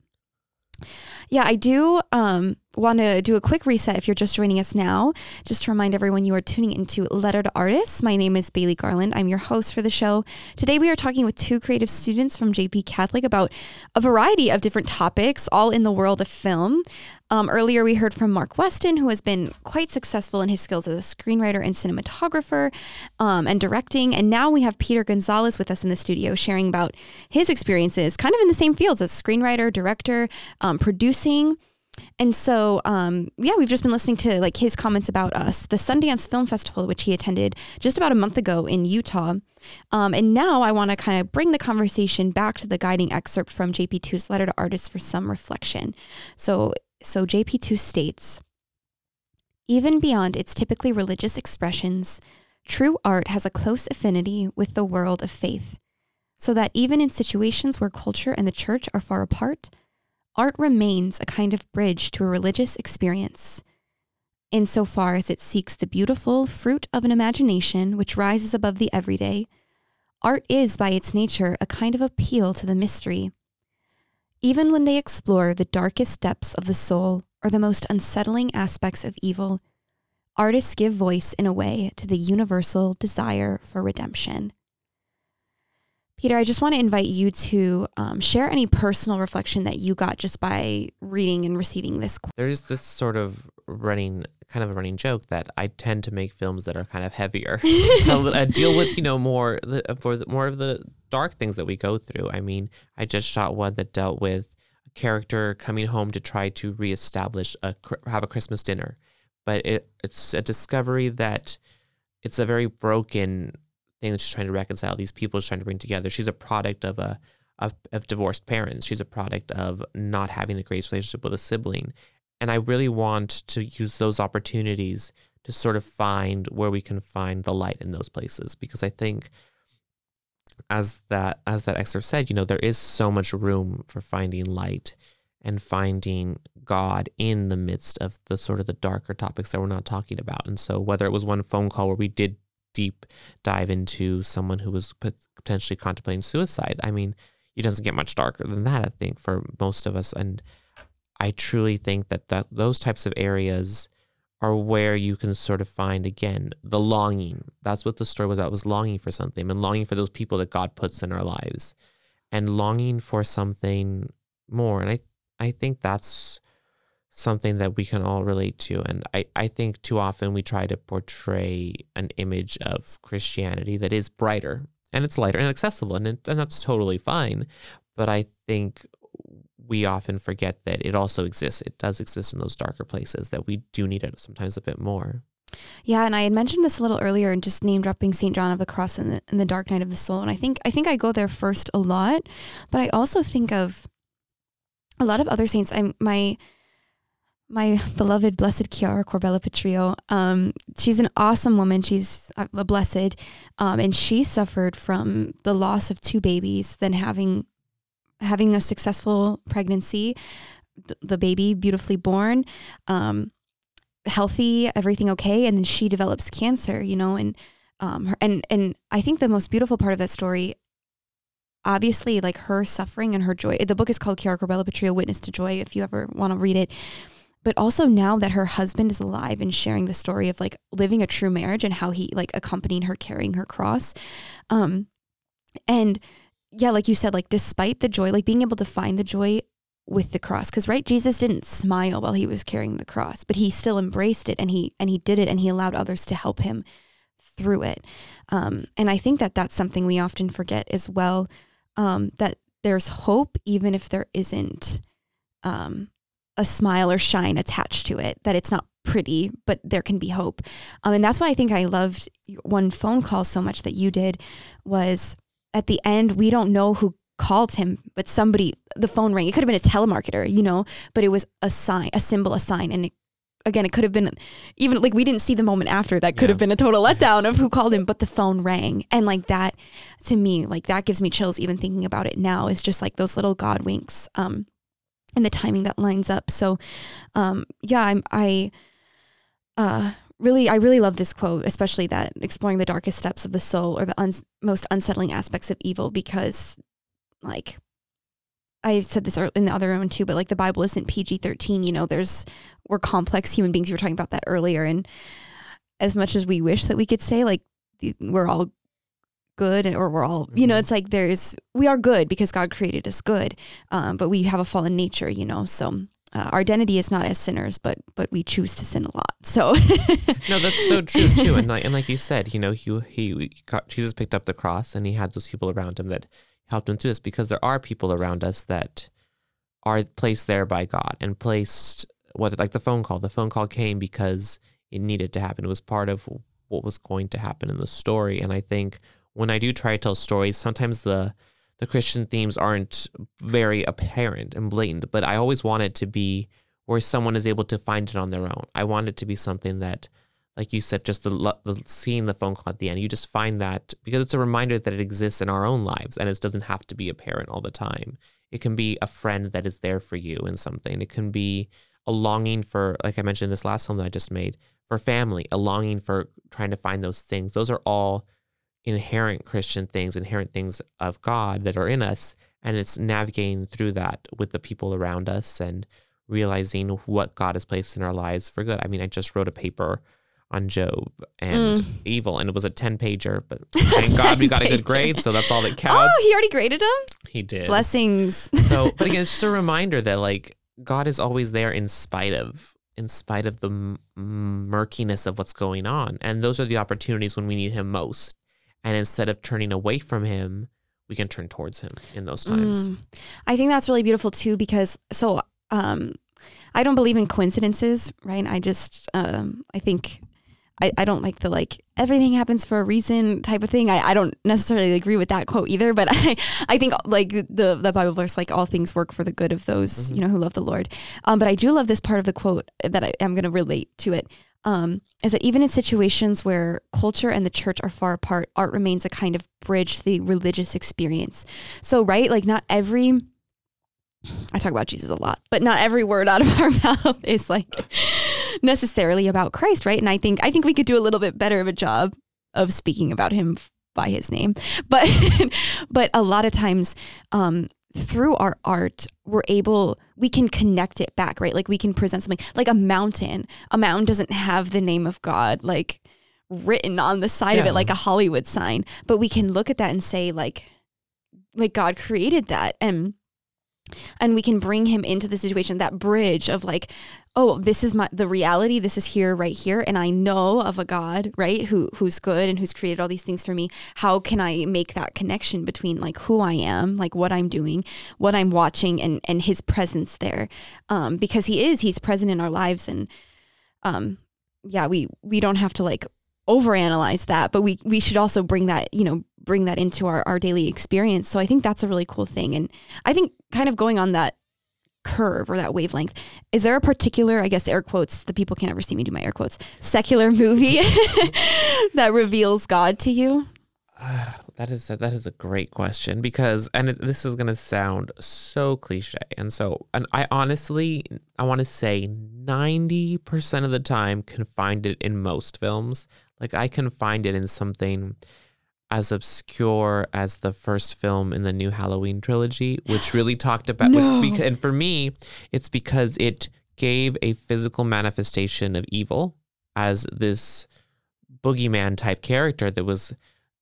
yeah, I do um, want to do a quick reset if you're just joining us now. Just to remind everyone, you are tuning into Letter to Artists. My name is Bailey Garland. I'm your host for the show. Today we are talking with two creative students from J P Catholic about a variety of different topics, all in the world of film. Um, earlier we heard from Mark Westin, who has been quite successful in his skills as a screenwriter and cinematographer um, and directing. And now we have Peter Gonzalez with us in the studio sharing about his experiences kind of in the same fields as screenwriter, director, um, producing. And so, um, yeah, we've just been listening to like his comments about us, the Sundance Film Festival, which he attended just about a month ago in Utah. Um, and now I want to kind of bring the conversation back to the guiding excerpt from J P two's Letter to Artists for some reflection. So, so J P two states, even beyond its typically religious expressions, true art has a close affinity with the world of faith, so that even in situations where culture and the church are far apart, art remains a kind of bridge to a religious experience. insofar as it seeks the beautiful fruit of an imagination which rises above the everyday, art is by its nature a kind of appeal to the mystery. Even when they explore the darkest depths of the soul or the most unsettling aspects of evil, artists give voice in a way to the universal desire for redemption. Peter, I just want to invite you to um, share any personal reflection that you got just by reading and receiving this. There's this sort of running, kind of a running joke that I tend to make films that are kind of heavier. I deal with, you know, more for more of the dark things that we go through. I mean, I just shot one that dealt with a character coming home to try to reestablish a have a Christmas dinner, but it, it's a discovery that it's a very broken thing that she's trying to reconcile. These people she's trying to bring together. She's a product of a of, of divorced parents. She's a product of not having a great relationship with a sibling. And I really want to use those opportunities to sort of find where we can find the light in those places, because I think, as that as that excerpt said, you know, there is so much room for finding light and finding God in the midst of the sort of the darker topics that we're not talking about. And so whether it was One Phone Call where we did deep dive into someone who was potentially contemplating suicide, I mean, it doesn't get much darker than that, I think, for most of us. And I truly think that, that those types of areas are where you can sort of find, again, the longing. That's what the story was about, was longing for something and longing for those people that God puts in our lives and longing for something more. And I, I think that's something that we can all relate to. And I, I think too often we try to portray an image of Christianity that is brighter and it's lighter and accessible, and, it, and that's totally fine. But I think we often forget that it also exists. It does exist in those darker places, that we do need it sometimes a bit more. Yeah, and I had mentioned this a little earlier and just name dropping Saint John of the Cross and the, and the Dark Night of the Soul. And I think I think I go there first a lot, but I also think of a lot of other saints. I'm my my beloved Blessed Chiara Corbella Petrillo. Um, she's an awesome woman. She's a blessed, um, and she suffered from the loss of two babies, then having having a successful pregnancy, the baby beautifully born, um, healthy, everything okay, and then she develops cancer. You know, and um, her, and and I think the most beautiful part of that story, obviously, like her suffering and her joy. The book is called Chiara Corbella Petrillo: Witness to Joy, if you ever want to read it. But also now that her husband is alive and sharing the story of like living a true marriage and how he like accompanied her, carrying her cross. Um, and yeah, like you said, like despite the joy, like being able to find the joy with the cross, because right, Jesus didn't smile while he was carrying the cross, but he still embraced it and he, and he did it and he allowed others to help him through it. Um, and I think that that's something we often forget as well, um, that there's hope, even if there isn't, um, a smile or shine attached to it, that it's not pretty, but there can be hope. Um, and that's why I think I loved One Phone Call so much that you did, was at the end, we don't know who called him, but somebody, the phone rang. It could have been a telemarketer, you know, but it was a sign, a symbol, a sign. And it, again, it could have been even like, we didn't see the moment after that could yeah. have been a total letdown of who called him, but the phone rang. And like that, to me, like that gives me chills, even thinking about it now. It's just like those little God winks. Um, and the timing that lines up. So, um, yeah, I'm, I, uh, really, I really love this quote, especially that exploring the darkest depths of the soul or the un- most unsettling aspects of evil, because like I said this in the other one too, but like the Bible isn't P G thirteen, you know, there's, we're complex human beings. We were talking about that earlier. And as much as we wish that we could say like, we're all good and, or we're all, you know, it's like there's, we are good because God created us good. Um, but we have a fallen nature, you know, so uh, our identity is not as sinners, but, but we choose to sin a lot. So no, that's so true too. And like, and like you said, you know, he, he, got, Jesus picked up the cross and he had those people around him that helped him through this, because there are people around us that are placed there by God and placed what, like the phone call, the phone call came because it needed to happen. It was part of what was going to happen in the story. And I think, when I do try to tell stories, sometimes the the Christian themes aren't very apparent and blatant, but I always want it to be where someone is able to find it on their own. I want it to be something that, like you said, just the, the seeing the phone call at the end, you just find that, because it's a reminder that it exists in our own lives and it doesn't have to be apparent all the time. It can be a friend that is there for you in something. It can be a longing for, like I mentioned in this last film that I just made, for family, a longing for trying to find those things. Those are all inherent Christian things, inherent things of God that are in us. And it's navigating through that with the people around us and realizing what God has placed in our lives for good. I mean, I just wrote a paper on Job and mm. evil, and it was a ten-pager, but thank God we got a good grade, so that's all that counts. Oh, he already graded him? He did. Blessings. So, but again, it's just a reminder that, like, God is always there in spite of, in spite of the m- murkiness of what's going on. And those are the opportunities when we need him most. And instead of turning away from him, we can turn towards him in those times. Mm. I think that's really beautiful too, because so um, I don't believe in coincidences, right? I just, um, I think I, I don't like the, like, everything happens for a reason type of thing. I, I don't necessarily agree with that quote either, but I, I think, like, the, the Bible verse, like, all things work for the good of those, mm-hmm. you know, who love the Lord. Um, but I do love this part of the quote that I am going to relate to it. Um, is that even in situations where culture and the church are far apart, art remains a kind of bridge to the religious experience. So, right, like, not every, I talk about Jesus a lot, but not every word out of our mouth is, like, necessarily about Christ, right? And I think, I think we could do a little bit better of a job of speaking about him by his name. But, but a lot of times, um, through our art, we're able, we can connect it back, right? Like, we can present something like a mountain. A mountain doesn't have the name of God, like, written on the side yeah. of it, like a Hollywood sign, but we can look at that and say, like, like God created that. And, and we can bring him into the situation, that bridge of, like, oh, this is my, the reality. This is here, right here. And I know of a God, right? Who, who's good and who's created all these things for me. How can I make that connection between, like, who I am, like, what I'm doing, what I'm watching, and, and his presence there. Um, because he is, he's present in our lives. And, um, yeah, we, we don't have to, like, overanalyze that, but we, we should also bring that, you know, bring that into our, our daily experience. So I think that's a really cool thing. And I think kind of going on that curve or that wavelength, is there a particular, I guess, air quotes, the people can't ever see me do my air quotes, secular movie that reveals God to you? Uh, that is a, that is a great question, because, and it, this is going to sound so cliche. And so, and I honestly, I want to say ninety percent of the time can find it in most films. Like, I can find it in something as obscure as the first film in the new Halloween trilogy, which really talked about, no. which, and for me, it's because it gave a physical manifestation of evil as this boogeyman type character that was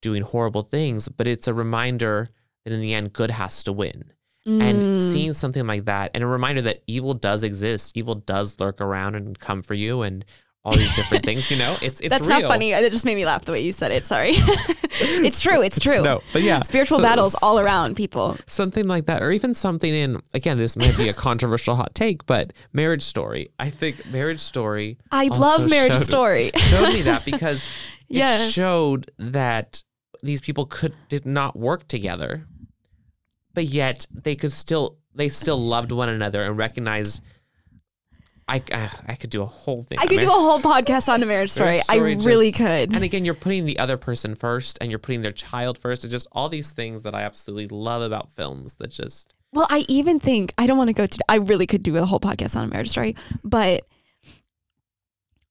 doing horrible things. But it's a reminder that in the end, good has to win. Mm. And seeing something like that, and a reminder that evil does exist, evil does lurk around and come for you, and all these different things, you know, it's, it's that's real. Not funny. It just made me laugh the way you said it. Sorry. It's true. It's true. No, but yeah. Spiritual so, battles all around, people. Something like that. Or even something in, again, this might be a controversial hot take, but Marriage Story. I think Marriage Story. I love Marriage showed, Story. Showed me that, because yes. it showed that these people could, did not work together, but yet they could still, they still loved one another and recognized I, I, I could do a whole thing. I could I mean, do a whole podcast on the Marriage Story. Marriage Story I just, really could. And again, you're putting the other person first, and you're putting their child first. It's just all these things that I absolutely love about films that just. Well, I even think, I don't want to go to, I really could do a whole podcast on a Marriage Story, but.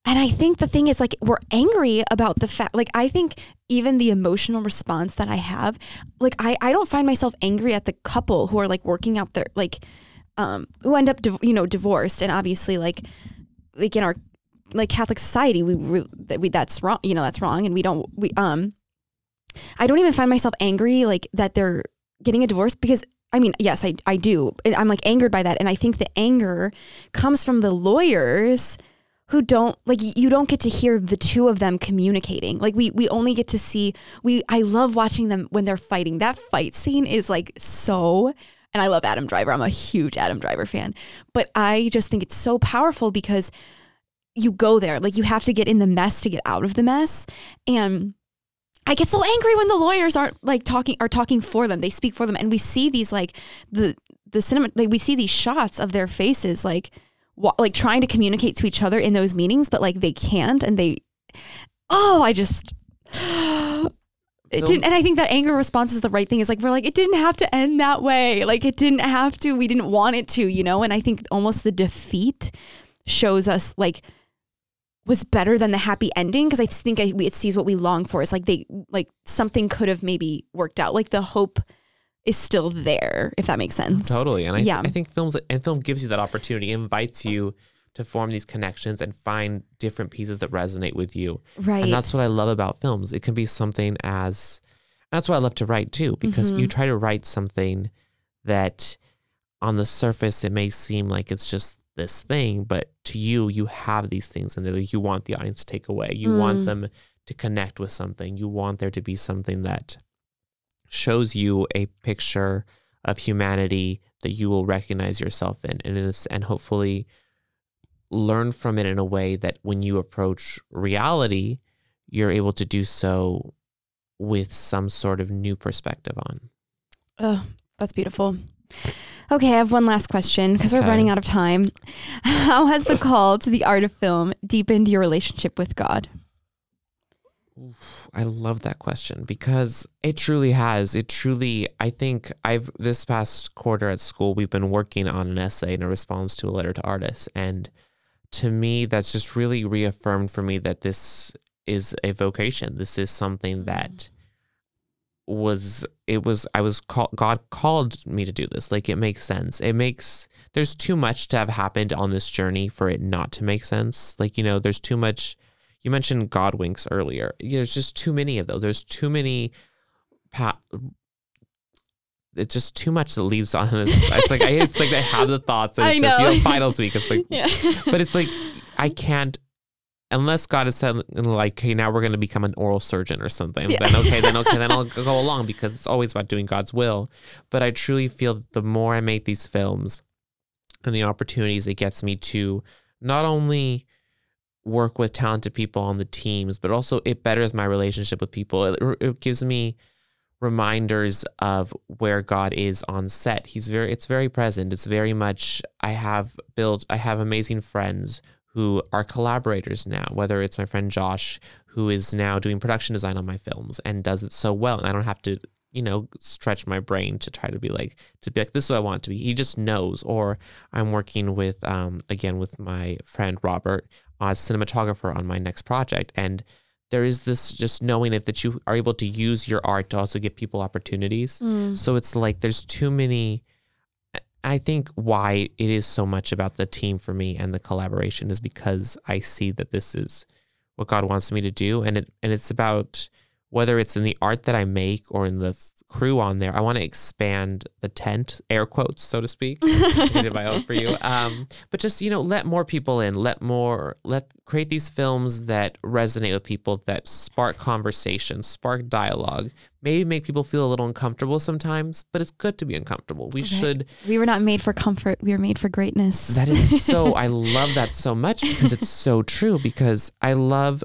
And I think the thing is, like, we're angry about the fact, like, I think even the emotional response that I have, like, I, I don't find myself angry at the couple who are, like, working out their, like, Um, who end up, you know, divorced. And obviously, like, like in our, like, Catholic society, we, we, that's wrong, you know, that's wrong. And we don't, we, um, I don't even find myself angry, like, that they're getting a divorce, because, I mean, yes, I, I do. I'm, like, angered by that. And I think the anger comes from the lawyers who don't, like, you don't get to hear the two of them communicating. Like, we, we only get to see, we, I love watching them when they're fighting. That fight scene is, like, so. And I love Adam Driver. I'm a huge Adam Driver fan. But I just think it's so powerful, because you go there. Like, you have to get in the mess to get out of the mess. And I get so angry when the lawyers aren't, like, talking, are talking for them. They speak for them. And we see these, like, the, the cinema, like, we see these shots of their faces, like, wa- like trying to communicate to each other in those meetings, but, like, they can't. And they, oh, I just... It didn't, and I think that anger response is the right thing. It's like, we're like, it didn't have to end that way. Like, it didn't have to, we didn't want it to, you know? And I think almost the defeat shows us, like, was better than the happy ending. Cause I think I, we, it sees what we long for. It's like they, like something could have maybe worked out. Like the hope is still there, if that makes sense. Totally. And I, yeah. I think films and film gives you that opportunity, invites you to form these connections and find different pieces that resonate with you. Right. And that's what I love about films. It can be something as, that's why I love to write too, because mm-hmm. you try to write something that on the surface, it may seem like it's just this thing, but to you, you have these things in there that you want the audience to take away. You mm. want them to connect with something. You want there to be something that shows you a picture of humanity that you will recognize yourself in. And, it is, and hopefully learn from it in a way that when you approach reality, you're able to do so with some sort of new perspective on. Oh, that's beautiful. Okay, I have one last question because okay. we're running out of time. How has the call to the art of film deepened your relationship with God? Oof, I love that question because it truly has. It truly, I think I've, this past quarter at school, we've been working on an essay in a response to a letter to artists. And to me, that's just really reaffirmed for me that this is a vocation. This is something that was, it was, I was called, God called me to do this. Like, it makes sense. It makes, there's too much to have happened on this journey for it not to make sense. Like, you know, there's too much, you mentioned God winks earlier. There's just too many of those. There's too many, pa- it's just too much that leaves on this. It's like, I, it's like I have the thoughts and it's I just, know. you know, finals week. It's like, yeah. But it's like, I can't, unless God is saying, like, hey, now we're going to become an oral surgeon or something. Yeah. Then, okay, then, okay, then I'll go along because it's always about doing God's will. But I truly feel that the more I make these films and the opportunities it gets me to not only work with talented people on the teams, but also it betters my relationship with people. It, it gives me reminders of where God is on set. He's very, it's very present. It's very much, I have built, I have amazing friends who are collaborators now, whether it's my friend Josh, who is now doing production design on my films and does it so well. And I don't have to, you know, stretch my brain to try to be like, to be like, this is what I want it to be. He just knows. Or I'm working with, um, again, with my friend Robert, a cinematographer on my next project. And there is this just knowing it, that you are able to use your art to also give people opportunities. Mm. So it's like, there's too many, I think why it is so much about the team for me and the collaboration is because I see that this is what God wants me to do. And it, and it's about whether it's in the art that I make or in the f- crew on there, I want to expand the tent, air quotes, so to speak. I did my own for you. Um, but just, you know, let more people in, let more, let create these films that resonate with people, that spark conversation, spark dialogue, maybe make people feel a little uncomfortable sometimes, but it's good to be uncomfortable. We right. should. We were not made for comfort. We were made for greatness. That is so, I love that so much because it's so true, because I love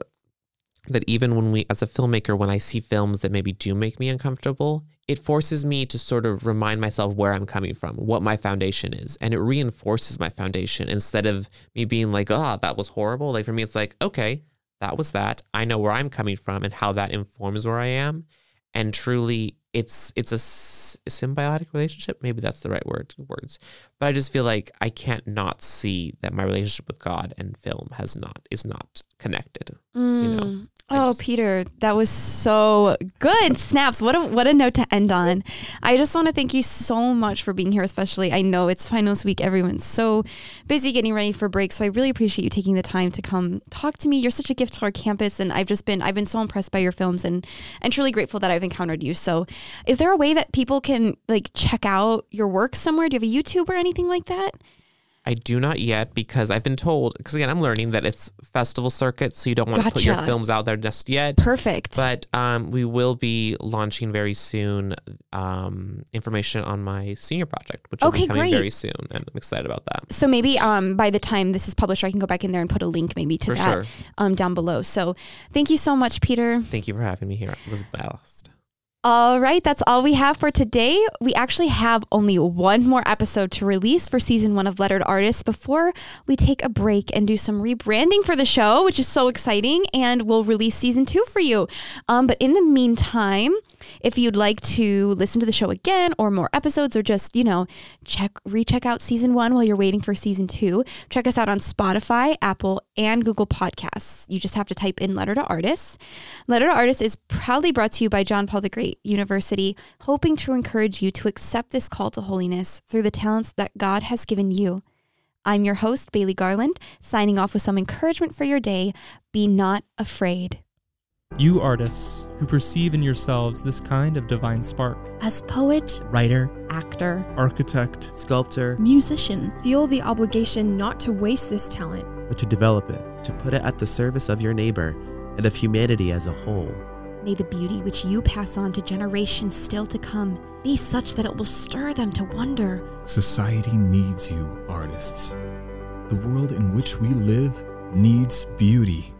that even when we, as a filmmaker, when I see films that maybe do make me uncomfortable, it forces me to sort of remind myself where I'm coming from, what my foundation is. And it reinforces my foundation instead of me being like, oh, that was horrible. Like for me, it's like, okay, that was that. I know where I'm coming from and how that informs where I am. And truly it's, it's a, s- a symbiotic relationship. Maybe that's the right word words, but I just feel like I can't not see that my relationship with God and film has not, is not connected, mm. you know? Oh, just, Peter, that was so good. Snaps. What a, what a note to end on. I just want to thank you so much for being here, especially. I know it's finals week. Everyone's so busy getting ready for break. So I really appreciate you taking the time to come talk to me. You're such a gift to our campus. And I've just been, I've been so impressed by your films and, and truly grateful that I've encountered you. So is there a way that people can like check out your work somewhere? Do you have a YouTube or anything like that? I do not yet because I've been told, because again, I'm learning that it's festival circuit, so you don't want gotcha. to put your films out there just yet. Perfect. But um, we will be launching very soon um, information on my senior project, which okay, will be coming great. very soon, and I'm excited about that. So maybe um, by the time this is published, I can go back in there and put a link maybe to for that sure. um, down below. So thank you so much, Peter. Thank you for having me here. It was a blast. All right, that's all we have for today. We actually have only one more episode to release for season one of Letter to Artists before we take a break and do some rebranding for the show, which is so exciting, and we'll release season two for you. Um, but in the meantime, if you'd like to listen to the show again or more episodes, or just, you know, check, recheck out season one while you're waiting for season two, check us out on Spotify, Apple, and Google Podcasts. You just have to type in Letter to Artists. Letter to Artists is proudly brought to you by John Paul the Great University, hoping to encourage you to accept this call to holiness through the talents that God has given you. I'm your host, Bailey Garland, signing off with some encouragement for your day. Be not afraid. You artists who perceive in yourselves this kind of divine spark, as poet, writer, actor, architect, sculptor, musician, feel the obligation not to waste this talent, but to develop it, to put it at the service of your neighbor and of humanity as a whole. May the beauty which you pass on to generations still to come be such that it will stir them to wonder. Society needs you, artists. The world in which we live needs beauty.